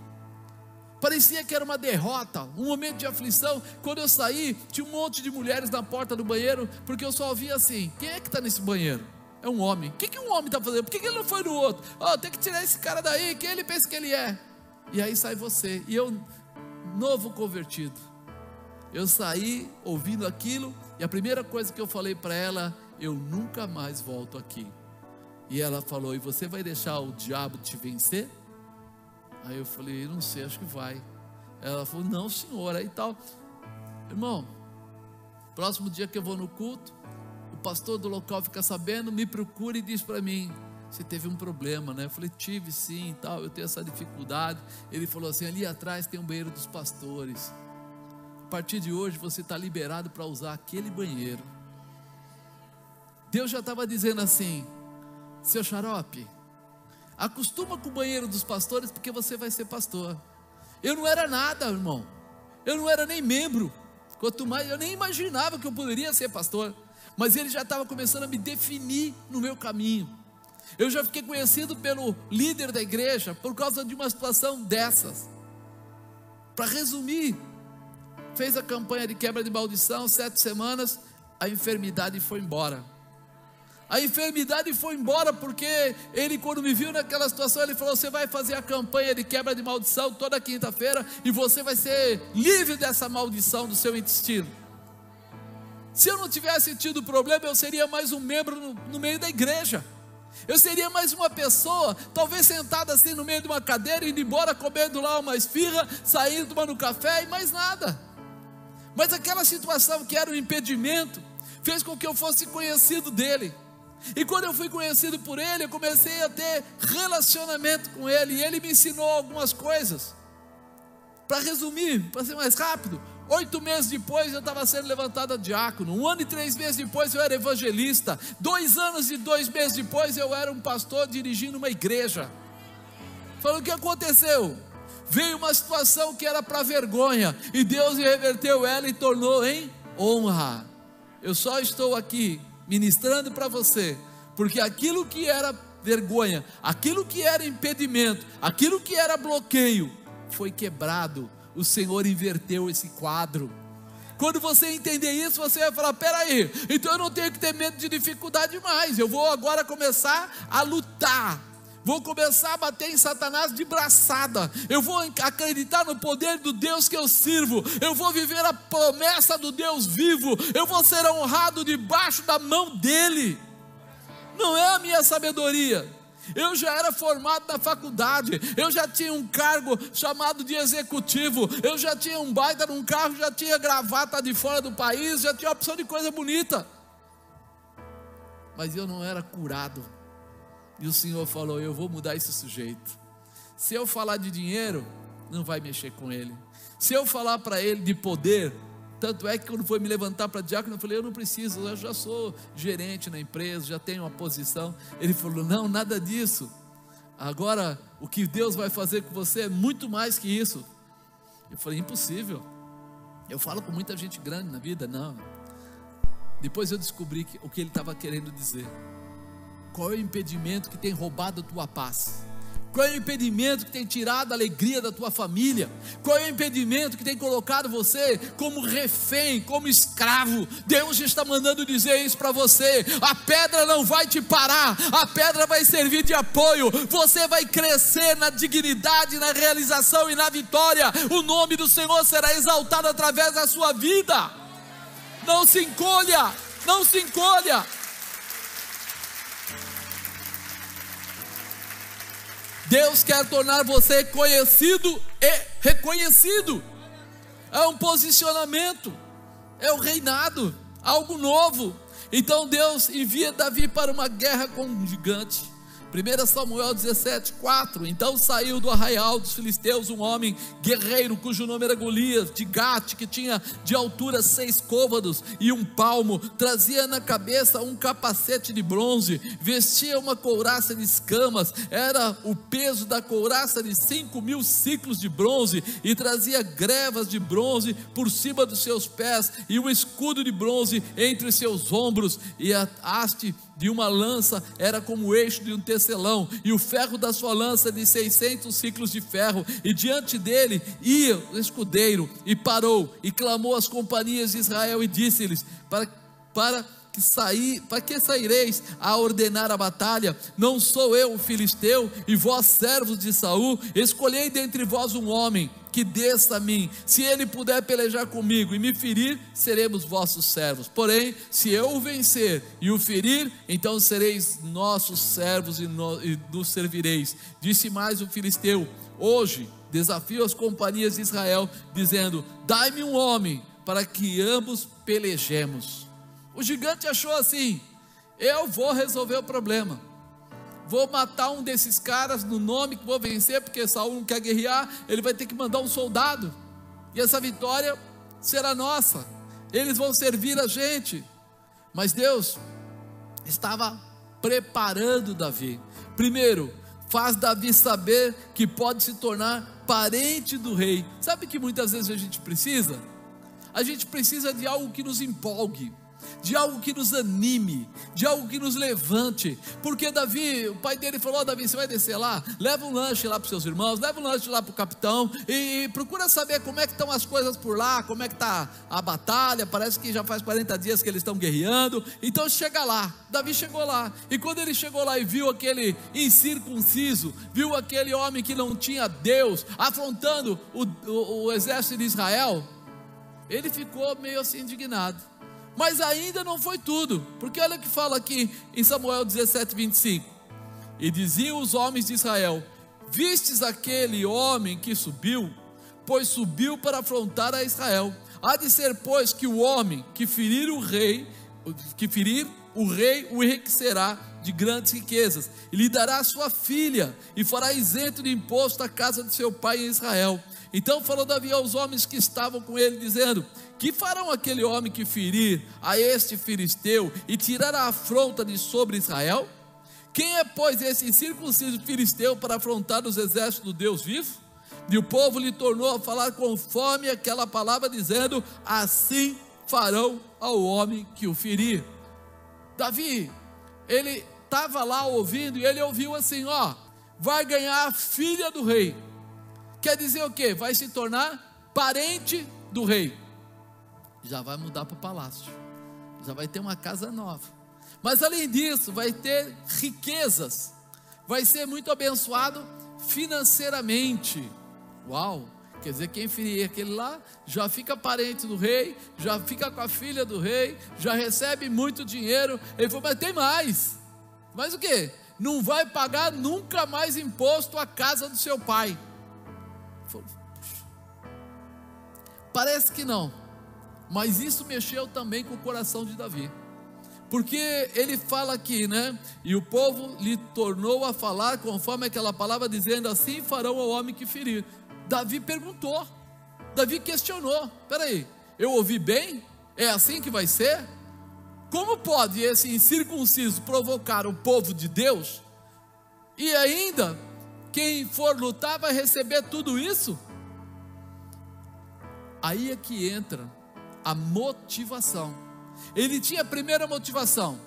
Parecia que era uma derrota, um momento de aflição. Quando eu saí, tinha um monte de mulheres na porta do banheiro, porque eu só ouvia assim, quem é que está nesse banheiro? É um homem. O que, que um homem está fazendo? Por que, que ele não foi no outro? Oh, tem que tirar esse cara daí, quem ele pensa que ele é? E aí sai você, e eu, novo convertido, eu saí ouvindo aquilo, e a primeira coisa que eu falei para ela, eu nunca mais volto aqui. E ela falou, e você vai deixar o diabo te vencer? Aí eu falei, não sei, acho que vai. Ela falou, não senhor, aí tal. Irmão, próximo dia que eu vou no culto, o pastor do local fica sabendo, me procura e diz para mim, você teve um problema, né? Eu falei, tive sim e tal, eu tenho essa dificuldade. Ele falou assim, ali atrás tem um banheiro dos pastores, a partir de hoje você está liberado para usar aquele banheiro. Deus já estava dizendo assim, seu xarope, acostuma com o banheiro dos pastores, porque você vai ser pastor. Eu não era nada, irmão, eu não era nem membro, quanto mais, eu nem imaginava que eu poderia ser pastor, mas ele já estava começando a me definir no meu caminho. Eu já fiquei conhecido pelo líder da igreja, por causa de uma situação dessas. Para resumir, fez a campanha de quebra de maldição, sete semanas, a enfermidade foi embora. A enfermidade foi embora, porque ele, quando me viu naquela situação, ele falou, você vai fazer a campanha de quebra de maldição toda quinta-feira, e você vai ser livre dessa maldição do seu intestino. Se eu não tivesse tido problema, eu seria mais um membro no, no meio da igreja, eu seria mais uma pessoa, talvez sentada assim no meio de uma cadeira, indo embora, comendo lá uma esfirra, saindo, tomando café e mais nada. Mas aquela situação que era um impedimento, fez com que eu fosse conhecido dele. E quando eu fui conhecido por ele, eu comecei a ter relacionamento com ele, e ele me ensinou algumas coisas. Para resumir, para ser mais rápido, oito meses depois eu estava sendo levantado a diácono, um ano e três meses depois eu era evangelista, dois anos e dois meses depois eu era um pastor dirigindo uma igreja. Falou, o que aconteceu? Veio uma situação que era para vergonha, e Deus reverteu ela e tornou em honra. Eu só estou aqui ministrando para você, porque aquilo que era vergonha, aquilo que era impedimento, aquilo que era bloqueio, foi quebrado. O Senhor inverteu esse quadro. Quando você entender isso, você vai falar, peraí, então eu não tenho que ter medo de dificuldade mais, eu vou agora começar a lutar, vou começar a bater em Satanás de braçada, eu vou acreditar no poder do Deus que eu sirvo, eu vou viver a promessa do Deus vivo, eu vou ser honrado debaixo da mão dele. Não é a minha sabedoria, eu já era formado na faculdade, eu já tinha um cargo chamado de executivo, eu já tinha um baita num carro, já tinha gravata de fora do país, já tinha opção de coisa bonita, mas eu não era curado. E o Senhor falou, eu vou mudar esse sujeito. Se eu falar de dinheiro, não vai mexer com ele. Se eu falar para ele de poder, tanto é que quando foi me levantar para diácono, eu falei, eu não preciso, eu já sou gerente na empresa, já tenho uma posição. Ele falou, não, nada disso. agora o que Deus vai fazer com você é muito mais que isso. Eu falei, impossível. Eu falo com muita gente grande na vida, não. Depois eu descobri que, o que ele estava querendo dizer. Qual é o impedimento que tem roubado a tua paz? Qual é o impedimento que tem tirado a alegria da tua família? Qual é o impedimento que tem colocado você como refém, como escravo? Deus está mandando dizer isso para você. A pedra não vai te parar, a pedra vai servir de apoio. Você vai crescer na dignidade, na realização e na vitória. O nome do Senhor será exaltado através da sua vida. Não se encolha, não se encolha. Deus quer tornar você conhecido e reconhecido. É um posicionamento, é o reinado, algo novo. Então Deus envia Davi para uma guerra com um gigante. Primeiro Samuel dezessete, quatro. Então saiu do arraial dos filisteus um homem guerreiro, cujo nome era Golias, de Gate, que tinha de altura seis côvados e um palmo, trazia na cabeça um capacete de bronze, vestia uma couraça de escamas, era o peso da couraça de cinco mil siclos de bronze, e trazia grevas de bronze por cima dos seus pés, e um escudo de bronze entre os seus ombros, e a haste de uma lança era como o eixo de um tecelão, e o ferro da sua lança de seiscentos siclos de ferro, e diante dele ia o escudeiro, e parou, e clamou às companhias de Israel, e disse-lhes, para, para que sair, para que saireis a ordenar a batalha? Não sou eu o filisteu, e vós servos de Saul? Escolhei dentre vós um homem, que desça a mim, se ele puder pelejar comigo e me ferir, seremos vossos servos, porém, se eu o vencer e o ferir, então sereis nossos servos e, no, e nos servireis. Disse mais o filisteu, hoje desafio as companhias de Israel, dizendo, dai-me um homem, para que ambos pelejemos. O gigante achou assim, eu vou resolver o problema, vou matar um desses caras no nome que vou vencer, porque Saul não quer guerrear, ele vai ter que mandar um soldado, e essa vitória será nossa, eles vão servir a gente. Mas Deus estava preparando Davi. Primeiro, faz Davi saber que pode se tornar parente do rei. Sabe que muitas vezes a gente precisa? A gente precisa de algo que nos empolgue, de algo que nos anime, de algo que nos levante, porque Davi, o pai dele falou, ó, Davi, você vai descer lá, leva um lanche lá para os seus irmãos, leva um lanche lá para o capitão, e procura saber como é que estão as coisas por lá, como é que está a batalha, parece que já faz quarenta dias que eles estão guerreando. Então chega lá, Davi chegou lá, e quando ele chegou lá e viu aquele incircunciso, viu aquele homem que não tinha Deus, afrontando o, o, o exército de Israel, ele ficou meio assim indignado. Mas ainda não foi tudo, porque olha o que fala aqui em Samuel dezessete, vinte e cinco, e diziam os homens de Israel, vistes aquele homem que subiu? Pois subiu para afrontar a Israel. Há de ser pois que o homem que ferir o rei, que ferir o rei o enriquecerá de grandes riquezas, e lhe dará a sua filha, e fará isento de imposto a casa de seu pai em Israel. Então falou Davi aos homens que estavam com ele, dizendo, que farão aquele homem que ferir a este filisteu, e tirar a afronta de sobre Israel? Quem é pois esse incircunciso filisteu, para afrontar os exércitos do Deus vivo? E o povo lhe tornou a falar conforme aquela palavra, dizendo, assim farão ao homem que o ferir. Davi, ele estava lá ouvindo, e ele ouviu assim, ó, vai ganhar a filha do rei. Quer dizer o quê? Vai se tornar parente do rei, já vai mudar para o palácio, já vai ter uma casa nova, mas além disso, vai ter riquezas, vai ser muito abençoado financeiramente. Uau, quer dizer, quem ferir aquele lá, já fica parente do rei, já fica com a filha do rei, já recebe muito dinheiro. Ele falou, mas tem mais, mas o quê? Não vai pagar nunca mais imposto à casa do seu pai. Parece que não, mas isso mexeu também com o coração de Davi, porque ele fala aqui, né? E o povo lhe tornou a falar conforme aquela palavra, dizendo, assim farão ao homem que ferir. Davi perguntou, Davi questionou, peraí, eu ouvi bem? É assim que vai ser? Como pode esse incircunciso provocar o povo de Deus, e ainda Quem for lutar vai receber tudo isso. Aí é que entra a motivação. Ele tinha a primeira motivação: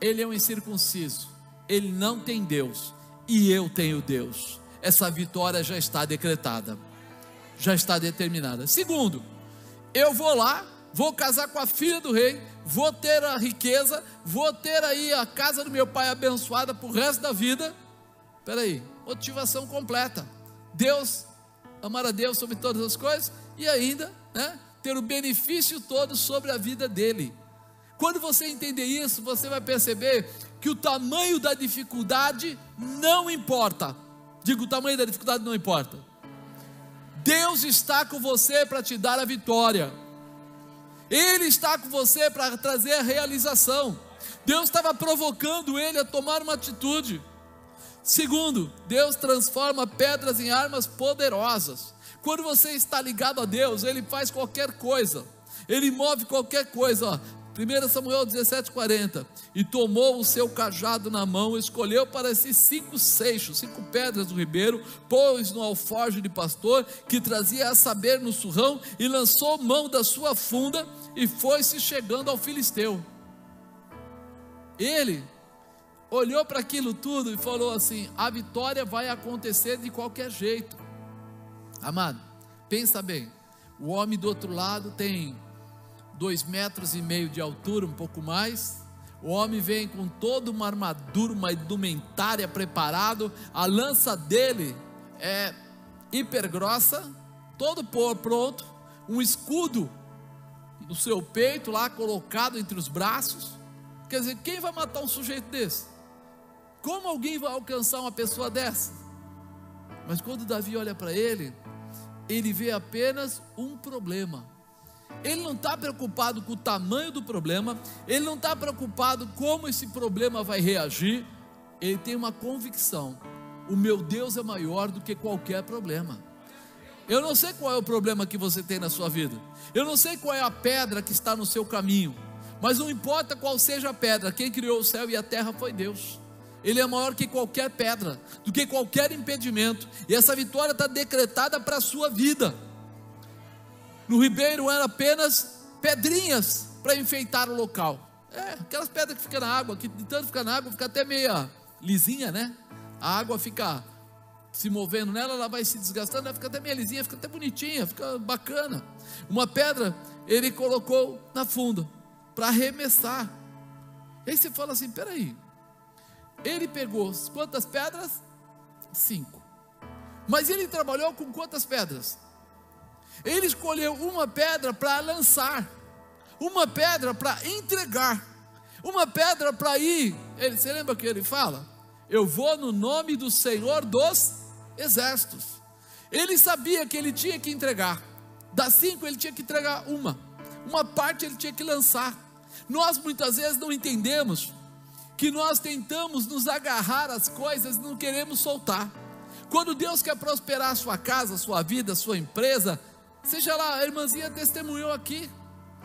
ele é um incircunciso, ele não tem Deus, e eu tenho Deus. Essa vitória já está decretada, já está determinada. Segundo, eu vou lá, vou casar com a filha do rei, vou ter a riqueza, vou ter aí a casa do meu pai abençoada para o resto da vida. Espera aí, motivação completa. Deus, amar a Deus sobre todas as coisas, e ainda, né, ter o benefício todo sobre a vida dele. Quando você entender isso, você vai perceber que o tamanho da dificuldade não importa. Digo, o tamanho da dificuldade não importa. Deus está com você para te dar a vitória. Ele está com você para trazer a realização. Deus estava provocando ele a tomar uma atitude. Segundo, Deus transforma pedras em armas poderosas. Quando você está ligado a Deus, Ele faz qualquer coisa, Ele move qualquer coisa. Ó, primeiro Samuel dezessete, quarenta, e tomou o seu cajado na mão, escolheu para si cinco seixos, cinco pedras do ribeiro, pôs no alforje de pastor, que trazia a saber no surrão, e lançou mão da sua funda, e foi-se chegando ao filisteu. Ele olhou para aquilo tudo e falou assim: a vitória vai acontecer de qualquer jeito. Amado, pensa bem, o homem do outro lado tem dois metros e meio de altura, um pouco mais. O homem vem com toda uma armadura, uma indumentária preparado, a lança dele é hiper grossa, todo pronto, um escudo no seu peito lá colocado entre os braços. Quer dizer, quem vai matar um sujeito desse? Como alguém vai alcançar uma pessoa dessa? Mas quando Davi olha para ele, ele vê apenas um problema. Ele não está preocupado com o tamanho do problema, ele não está preocupado como esse problema vai reagir. Ele tem uma convicção: o meu Deus é maior do que qualquer problema. Eu não sei qual é o problema que você tem na sua vida, eu não sei qual é a pedra que está no seu caminho, mas não importa qual seja a pedra, quem criou o céu e a terra foi Deus. Ele é maior que qualquer pedra, do que qualquer impedimento, e essa vitória está decretada para a sua vida. No ribeiro eram apenas pedrinhas para enfeitar o local, é, aquelas pedras que ficam na água, que de tanto ficar na água, fica até meia lisinha, né? A água fica se movendo nela, ela vai se desgastando, ela fica até meia lisinha, fica até bonitinha, fica bacana. Uma pedra ele colocou na funda, para arremessar. Aí você fala assim: peraí, ele pegou quantas pedras? Cinco. Mas ele trabalhou com quantas pedras? Ele escolheu uma pedra para lançar, uma pedra para entregar, uma pedra para ir. Ele, você lembra que ele fala? Eu vou no nome do Senhor dos Exércitos. Ele sabia que ele tinha que entregar. Das cinco ele tinha que entregar uma. Uma parte ele tinha que lançar. Nós muitas vezes não entendemos que nós tentamos nos agarrar às coisas e não queremos soltar. Quando Deus quer prosperar a sua casa, a sua vida, a sua empresa, seja lá, a irmãzinha testemunhou aqui,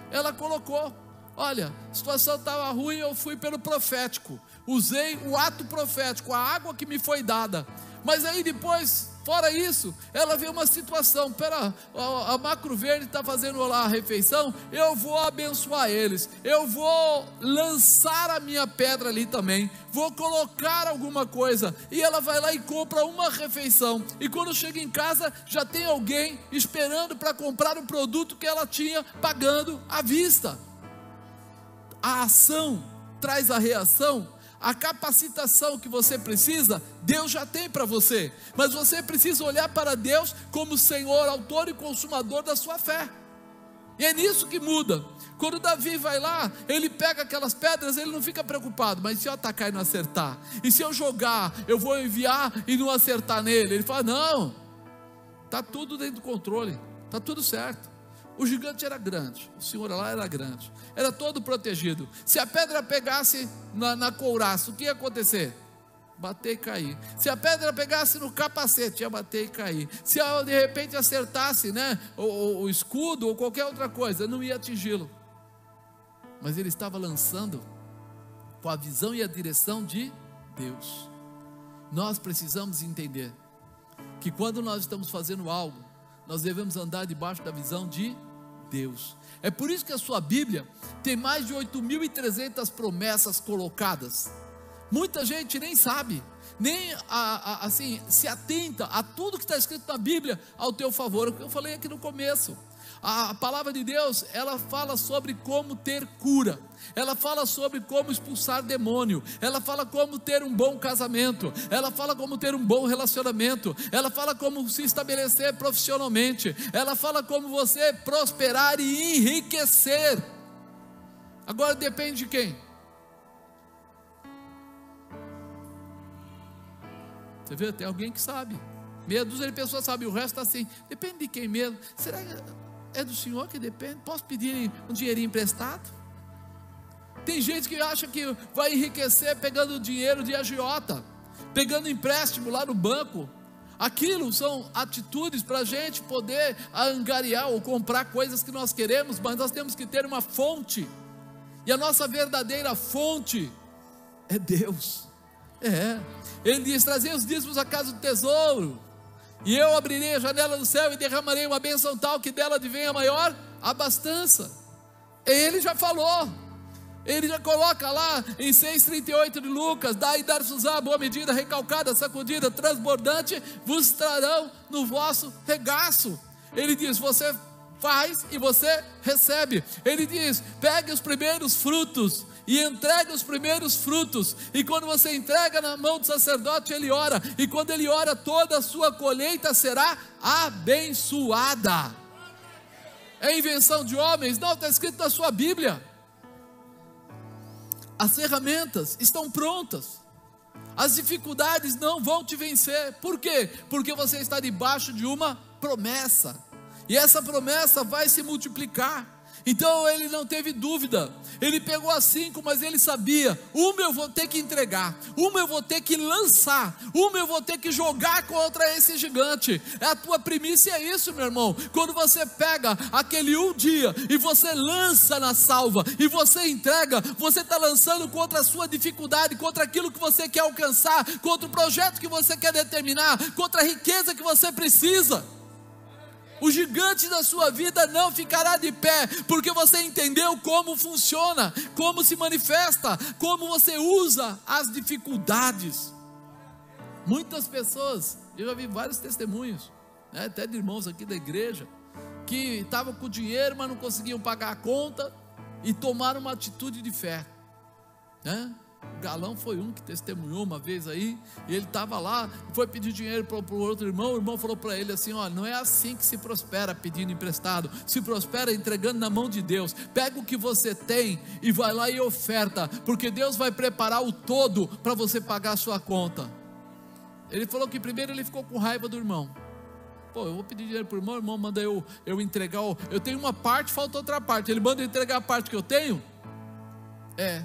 ela colocou: olha, a situação estava ruim, eu fui pelo profético, usei o ato profético, a água que me foi dada. Mas aí depois, fora isso, ela vê uma situação: pera, a, a Macro Verde está fazendo lá a refeição, eu vou abençoar eles, eu vou lançar a minha pedra ali também, vou colocar alguma coisa. E ela vai lá e compra uma refeição, e quando chega em casa, já tem alguém esperando para comprar o produto que ela tinha, pagando à vista. A ação traz a reação. A capacitação que você precisa, Deus já tem para você, mas você precisa olhar para Deus como Senhor, autor e consumador da sua fé. E é nisso que muda. Quando Davi vai lá, ele pega aquelas pedras, ele não fica preocupado: mas se eu atacar e não acertar? E se eu jogar, eu vou enviar e não acertar nele? Ele fala: não, está tudo dentro do controle, está tudo certo. O gigante era grande, o Senhor lá era grande, era todo protegido. Se a pedra pegasse na, na couraça, o que ia acontecer? Bater e cair. Se a pedra pegasse no capacete, ia bater e cair. Se ela, de repente, acertasse, né, o, o, o escudo ou qualquer outra coisa, não ia atingi-lo. Mas ele estava lançando com a visão e a direção de Deus. Nós precisamos entender que quando nós estamos fazendo algo, nós devemos andar debaixo da visão de Deus. É por isso que a sua Bíblia tem mais de oito mil e trezentas promessas colocadas. Muita gente nem sabe, nem a, a, assim, se atenta a tudo que está escrito na Bíblia ao teu favor. É o que eu falei aqui no começo. A palavra de Deus, ela fala sobre como ter cura, ela fala sobre como expulsar demônio, ela fala como ter um bom casamento, ela fala como ter um bom relacionamento, ela fala como se estabelecer profissionalmente, ela fala como você prosperar e enriquecer. Agora depende de quem? Você vê, tem alguém que sabe, meia dúzia de pessoas sabe, o resto está assim, depende de quem mesmo. Será que é do Senhor que depende? Posso pedir um dinheirinho emprestado? Tem gente que acha que vai enriquecer pegando dinheiro de agiota, pegando empréstimo lá no banco. Aquilo são atitudes para a gente poder angariar ou comprar coisas que nós queremos, mas nós temos que ter uma fonte, e a nossa verdadeira fonte é Deus. É, Ele diz: trazei os dízimos à casa do tesouro, e eu abrirei a janela do céu e derramarei uma bênção tal que dela advém a maior abastança. Ele já falou, Ele já coloca lá em seis trinta e oito de Lucas: dá e dar-se-á, boa medida, recalcada, sacudida, transbordante, vos trarão no vosso regaço. Ele diz: você faz e você recebe. Ele diz: pegue os primeiros frutos e entrega os primeiros frutos, e quando você entrega na mão do sacerdote, ele ora, e quando ele ora, toda a sua colheita será abençoada. É invenção de homens? Não, está escrito na sua Bíblia. As ferramentas estão prontas, as dificuldades não vão te vencer. Por quê? Porque você está debaixo de uma promessa, e essa promessa vai se multiplicar. Então ele não teve dúvida, ele pegou as cinco, mas ele sabia: uma eu vou ter que entregar, uma eu vou ter que lançar, uma eu vou ter que jogar contra esse gigante. A tua primícia é isso, meu irmão. Quando você pega aquele um dia e você lança na salva, e você entrega, você está lançando contra a sua dificuldade, contra aquilo que você quer alcançar, contra o projeto que você quer determinar, contra a riqueza que você precisa. O gigante da sua vida não ficará de pé, porque você entendeu como funciona, como se manifesta, como você usa as dificuldades. Muitas pessoas, eu já vi vários testemunhos, né, até de irmãos aqui da igreja, que estavam com dinheiro, mas não conseguiam pagar a conta, e tomaram uma atitude de fé, né? O Galão foi um que testemunhou uma vez aí, e ele estava lá, foi pedir dinheiro para o outro irmão. O irmão falou para ele assim: ó, não é assim que se prospera pedindo emprestado, se prospera entregando na mão de Deus. Pega o que você tem e vai lá e oferta, porque Deus vai preparar o todo para você pagar a sua conta. Ele falou que primeiro ele ficou com raiva do irmão. Pô, eu vou pedir dinheiro para o irmão, o irmão manda eu, eu entregar, eu tenho uma parte, falta outra parte, ele manda eu entregar a parte que eu tenho. É,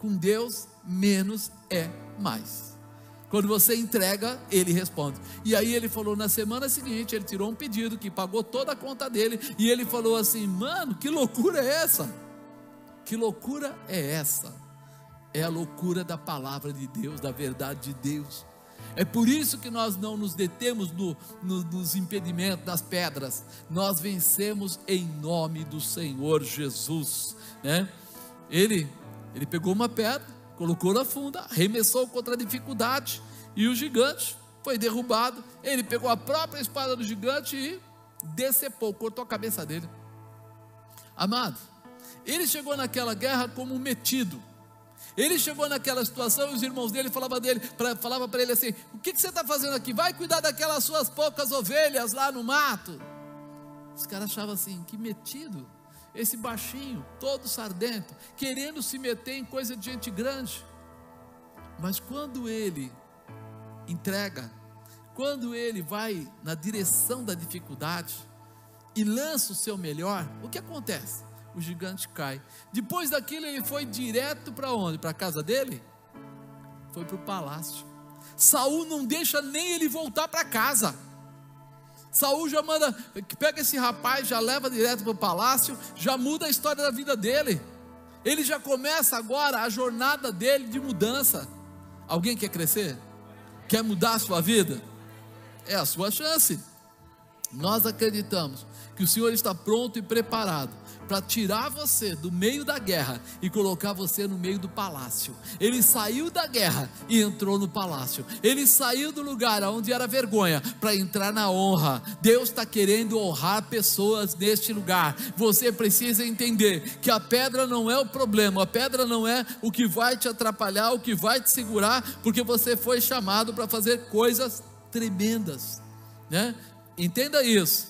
com Deus menos é mais. Quando você entrega, ele responde. E aí ele falou, na semana seguinte ele tirou um pedido que pagou toda a conta dele, e ele falou assim: mano, que loucura é essa? Que loucura é essa? É a loucura da palavra de Deus, da verdade de Deus. É por isso que nós não nos detemos no, no, nos impedimentos, nas pedras. Nós vencemos em nome do Senhor Jesus, né? Ele Ele pegou uma pedra, colocou na funda, arremessou contra a dificuldade, e o gigante foi derrubado. Ele pegou a própria espada do gigante e decepou, cortou a cabeça dele. Amado, ele chegou naquela guerra como um metido. Ele chegou naquela situação e os irmãos dele falavam dele, falavam para ele assim: o que, que você está fazendo aqui? Vai cuidar daquelas suas poucas ovelhas lá no mato. Os caras achavam assim: que metido, esse baixinho, todo sardento, querendo se meter em coisa de gente grande. Mas quando ele entrega, quando ele vai na direção da dificuldade e lança o seu melhor, o que acontece? O gigante cai. Depois daquilo ele foi direto para onde? Para a casa dele? Foi para o palácio. Saul não deixa nem ele voltar para casa. Saul já manda, pega esse rapaz, já leva direto para o palácio, já muda a história da vida dele. Ele já começa agora a jornada dele de mudança. Alguém quer crescer? Quer mudar a sua vida? É a sua chance. Nós acreditamos que o Senhor está pronto e preparado para tirar você do meio da guerra e colocar você no meio do palácio. Ele saiu da guerra e entrou no palácio. Ele saiu do lugar onde era vergonha para entrar na honra. Deus está querendo honrar pessoas neste lugar. Você precisa entender que a pedra não é o problema, a pedra não é o que vai te atrapalhar, o que vai te segurar, porque você foi chamado para fazer coisas tremendas, né? Entenda isso.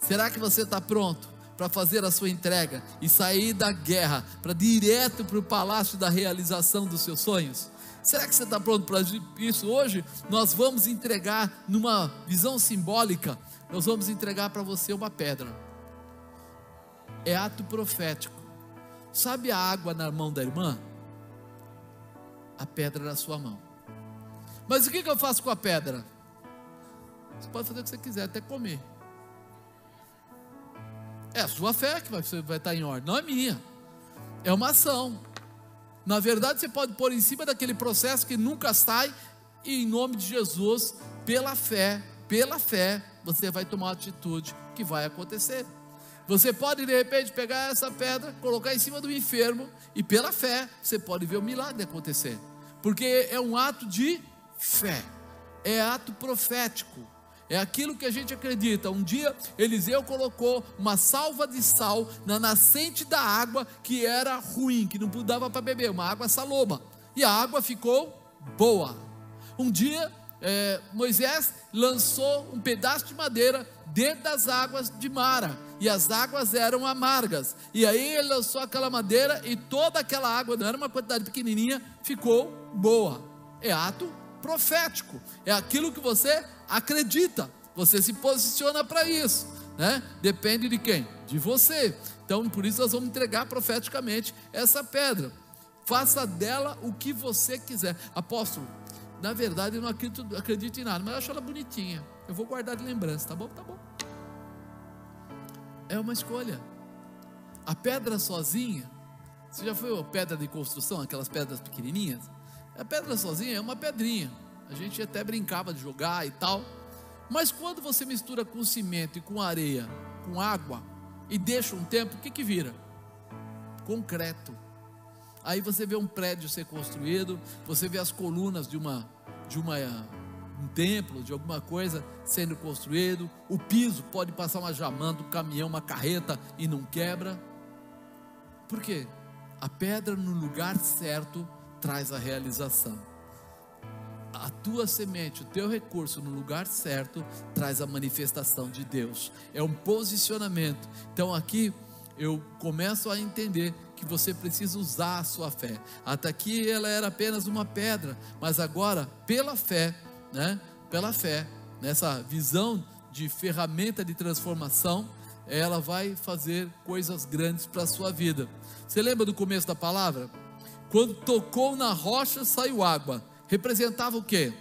Será que você está pronto para fazer a sua entrega e sair da guerra para direto para o palácio da realização dos seus sonhos? Será que você está pronto para isso? Hoje nós vamos entregar, numa visão simbólica, nós vamos entregar para você uma pedra. É ato profético. Sabe a água na mão da irmã? A pedra na sua mão. Mas o que que eu faço com a pedra? Você pode fazer o que você quiser, até comer. É a sua fé que vai, vai estar em ordem, não é minha. É uma ação. Na verdade, você pode pôr em cima daquele processo que nunca sai, e em nome de Jesus, pela fé, pela fé, você vai tomar a atitude que vai acontecer. Você pode de repente pegar essa pedra, colocar em cima do enfermo, e pela fé, você pode ver o milagre acontecer. Porque é um ato de fé, é ato profético. É aquilo que a gente acredita. Um dia Eliseu colocou uma salva de sal na nascente da água que era ruim, que não dava para beber, uma água saloba, e a água ficou boa. Um dia é, Moisés lançou um pedaço de madeira dentro das águas de Mara, e as águas eram amargas, e aí ele lançou aquela madeira, e toda aquela água, não era uma quantidade pequenininha, ficou boa. É ato profético, é aquilo que você acredita, você se posiciona para isso, né? Depende de quem? De você. Então por isso nós vamos entregar profeticamente essa pedra. Faça dela o que você quiser. Apóstolo, na verdade eu não acredito, acredito em nada, mas eu acho ela bonitinha, eu vou guardar de lembrança, tá bom? Tá bom. É uma escolha. A pedra sozinha, você já foi a pedra de construção, aquelas pedras pequenininhas? A pedra sozinha é uma pedrinha, a gente até brincava de jogar e tal, mas quando você mistura com cimento e com areia, com água, e deixa um tempo, o que que vira? Concreto. Aí você vê um prédio ser construído, você vê as colunas de uma, de uma, um templo, de alguma coisa sendo construído, o piso pode passar uma jamanta, um caminhão, uma carreta e não quebra. Por quê? A pedra no lugar certo traz a realização. A tua semente, o teu recurso no lugar certo, traz a manifestação de Deus. É um posicionamento. Então aqui eu começo a entender que você precisa usar a sua fé. Até aqui ela era apenas uma pedra, mas agora pela fé, né? Pela fé, nessa visão de ferramenta de transformação, ela vai fazer coisas grandes para a sua vida. Você lembra do começo da palavra? Quando tocou na rocha, saiu água. Representava o quê?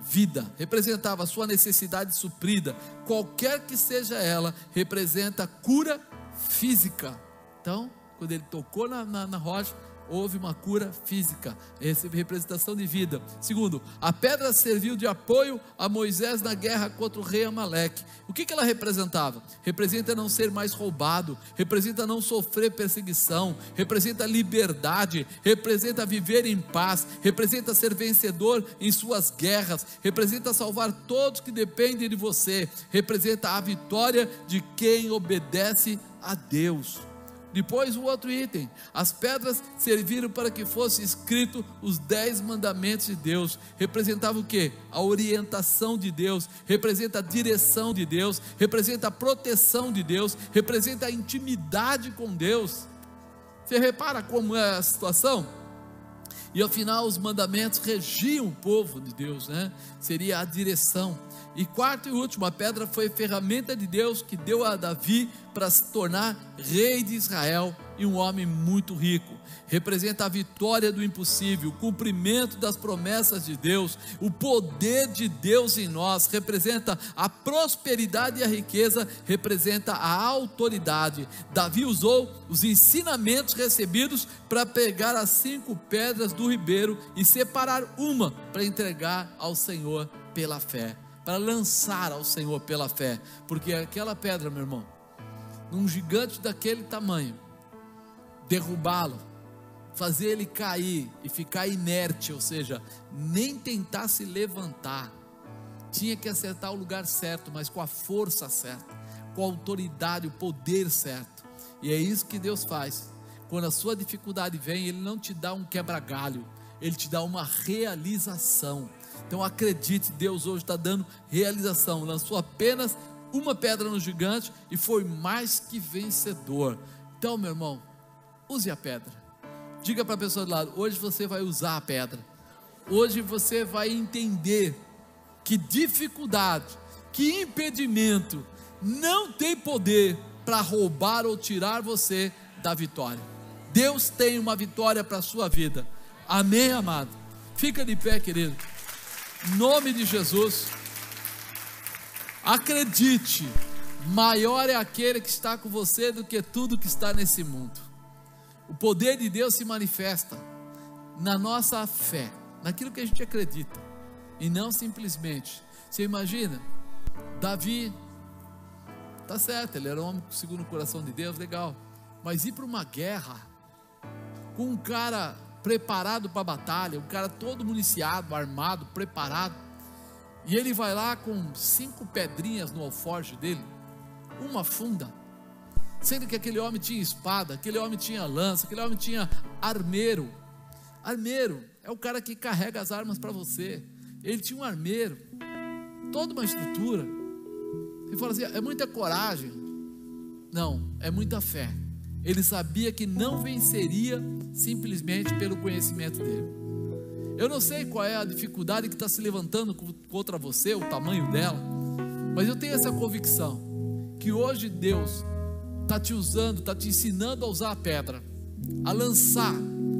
Vida. Representava a sua necessidade suprida, qualquer que seja ela, representa cura física. Então, quando ele tocou na, na, na rocha, houve uma cura física, representação de vida. Segundo, a pedra serviu de apoio a Moisés na guerra contra o rei Amaleque. O que que ela representava? Representa não ser mais roubado, representa não sofrer perseguição, representa liberdade, representa viver em paz, representa ser vencedor em suas guerras, representa salvar todos que dependem de você, representa a vitória de quem obedece a Deus. Depois o outro item, as pedras serviram para que fosse escrito os dez mandamentos de Deus. Representava o que? A orientação de Deus, representa a direção de Deus, representa a proteção de Deus, representa a intimidade com Deus. Você repara como é a situação? E ao final os mandamentos regiam o povo de Deus, né? Seria a direção. E quarto e último, a pedra foi ferramenta de Deus que deu a Davi para se tornar rei de Israel e um homem muito rico. Representa a vitória do impossível, o cumprimento das promessas de Deus, o poder de Deus em nós, representa a prosperidade e a riqueza, representa a autoridade. Davi usou os ensinamentos recebidos para pegar as cinco pedras do ribeiro e separar uma para entregar ao Senhor pela fé, para lançar ao Senhor pela fé, porque aquela pedra, meu irmão, num gigante daquele tamanho, derrubá-lo, fazer ele cair e ficar inerte, ou seja, nem tentar se levantar, tinha que acertar o lugar certo, mas com a força certa, com a autoridade, o poder certo. E é isso que Deus faz. Quando a sua dificuldade vem, Ele não te dá um quebra-galho, Ele te dá uma realização. Então acredite, Deus hoje está dando realização. Lançou apenas uma pedra no gigante e foi mais que vencedor. Então, meu irmão, use a pedra. Diga para a pessoa do lado: hoje você vai usar a pedra. Hoje você vai entender que dificuldade, que impedimento não tem poder para roubar ou tirar você da vitória. Deus tem uma vitória para a sua vida. Amém, amado? Fica de pé, querido. Em nome de Jesus, acredite, maior é aquele que está com você do que tudo que está nesse mundo. O poder de Deus se manifesta na nossa fé, naquilo que a gente acredita, e não simplesmente. Você imagina, Davi, tá certo, ele era um homem segundo o coração de Deus, legal, mas ir para uma guerra com um cara preparado para a batalha, um cara todo municiado, armado, preparado, e ele vai lá com cinco pedrinhas no alforje dele, uma funda, sendo que aquele homem tinha espada, aquele homem tinha lança, aquele homem tinha armeiro. Armeiro é o cara que carrega as armas para você. Ele tinha um armeiro, toda uma estrutura. Ele fala assim: é muita coragem? Não, é muita fé. Ele sabia que não venceria simplesmente pelo conhecimento dele. Eu não sei qual é a dificuldade que está se levantando contra você, o tamanho dela, mas eu tenho essa convicção, que hoje Deus está te usando, está te ensinando a usar a pedra, a lançar,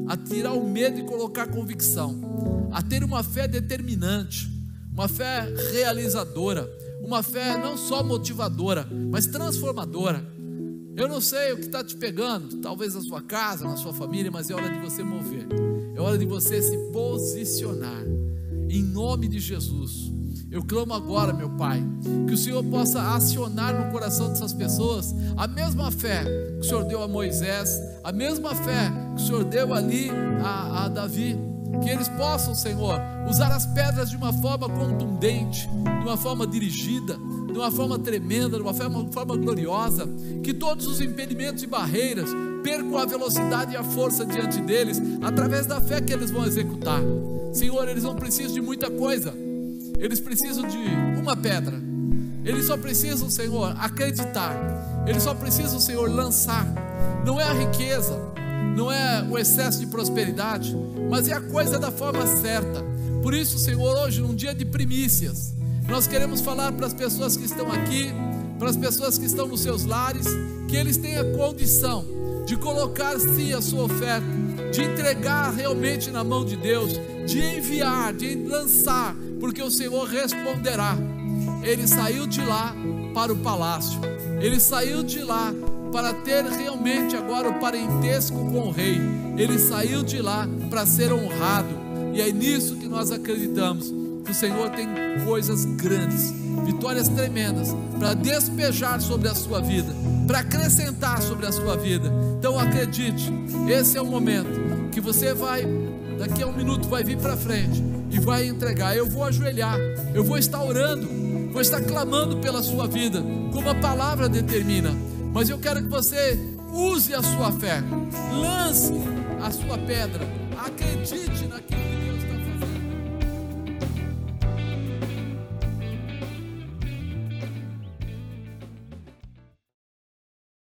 a tirar o medo e colocar convicção, a ter uma fé determinante, uma fé realizadora, uma fé não só motivadora, mas transformadora. Eu não sei o que está te pegando, talvez na sua casa, na sua família, mas é hora de você mover, é hora de você se posicionar, em nome de Jesus. Eu clamo agora, meu Pai, que o Senhor possa acionar no coração dessas pessoas a mesma fé que o Senhor deu a Moisés, a mesma fé que o Senhor deu ali a, a Davi, que eles possam, Senhor, usar as pedras de uma forma contundente, de uma forma dirigida, de uma forma tremenda, de uma forma, uma forma gloriosa, que todos os impedimentos e barreiras percam a velocidade e a força diante deles, através da fé que eles vão executar. Senhor, eles não precisam de muita coisa, eles precisam de uma pedra, eles só precisam, Senhor, acreditar, eles só precisam, Senhor, lançar. Não é a riqueza, não é o excesso de prosperidade, mas é a coisa da forma certa. Por isso, Senhor, hoje, num dia de primícias, nós queremos falar para as pessoas que estão aqui, para as pessoas que estão nos seus lares, que eles tenham a condição de colocar sim a sua oferta, de entregar realmente na mão de Deus, de enviar, de lançar, porque o Senhor responderá. Ele saiu de lá para o palácio, ele saiu de lá para ter realmente agora o parentesco com o rei, ele saiu de lá para ser honrado, e é nisso que nós acreditamos, que o Senhor tem coisas grandes, vitórias tremendas, para despejar sobre a sua vida, para acrescentar sobre a sua vida. Então acredite, esse é o momento que você vai, daqui a um minuto vai vir para frente, e vai entregar. Eu vou ajoelhar, eu vou estar orando, vou estar clamando pela sua vida, como a palavra determina, mas eu quero que você use a sua fé, lance a sua pedra, acredite naquilo.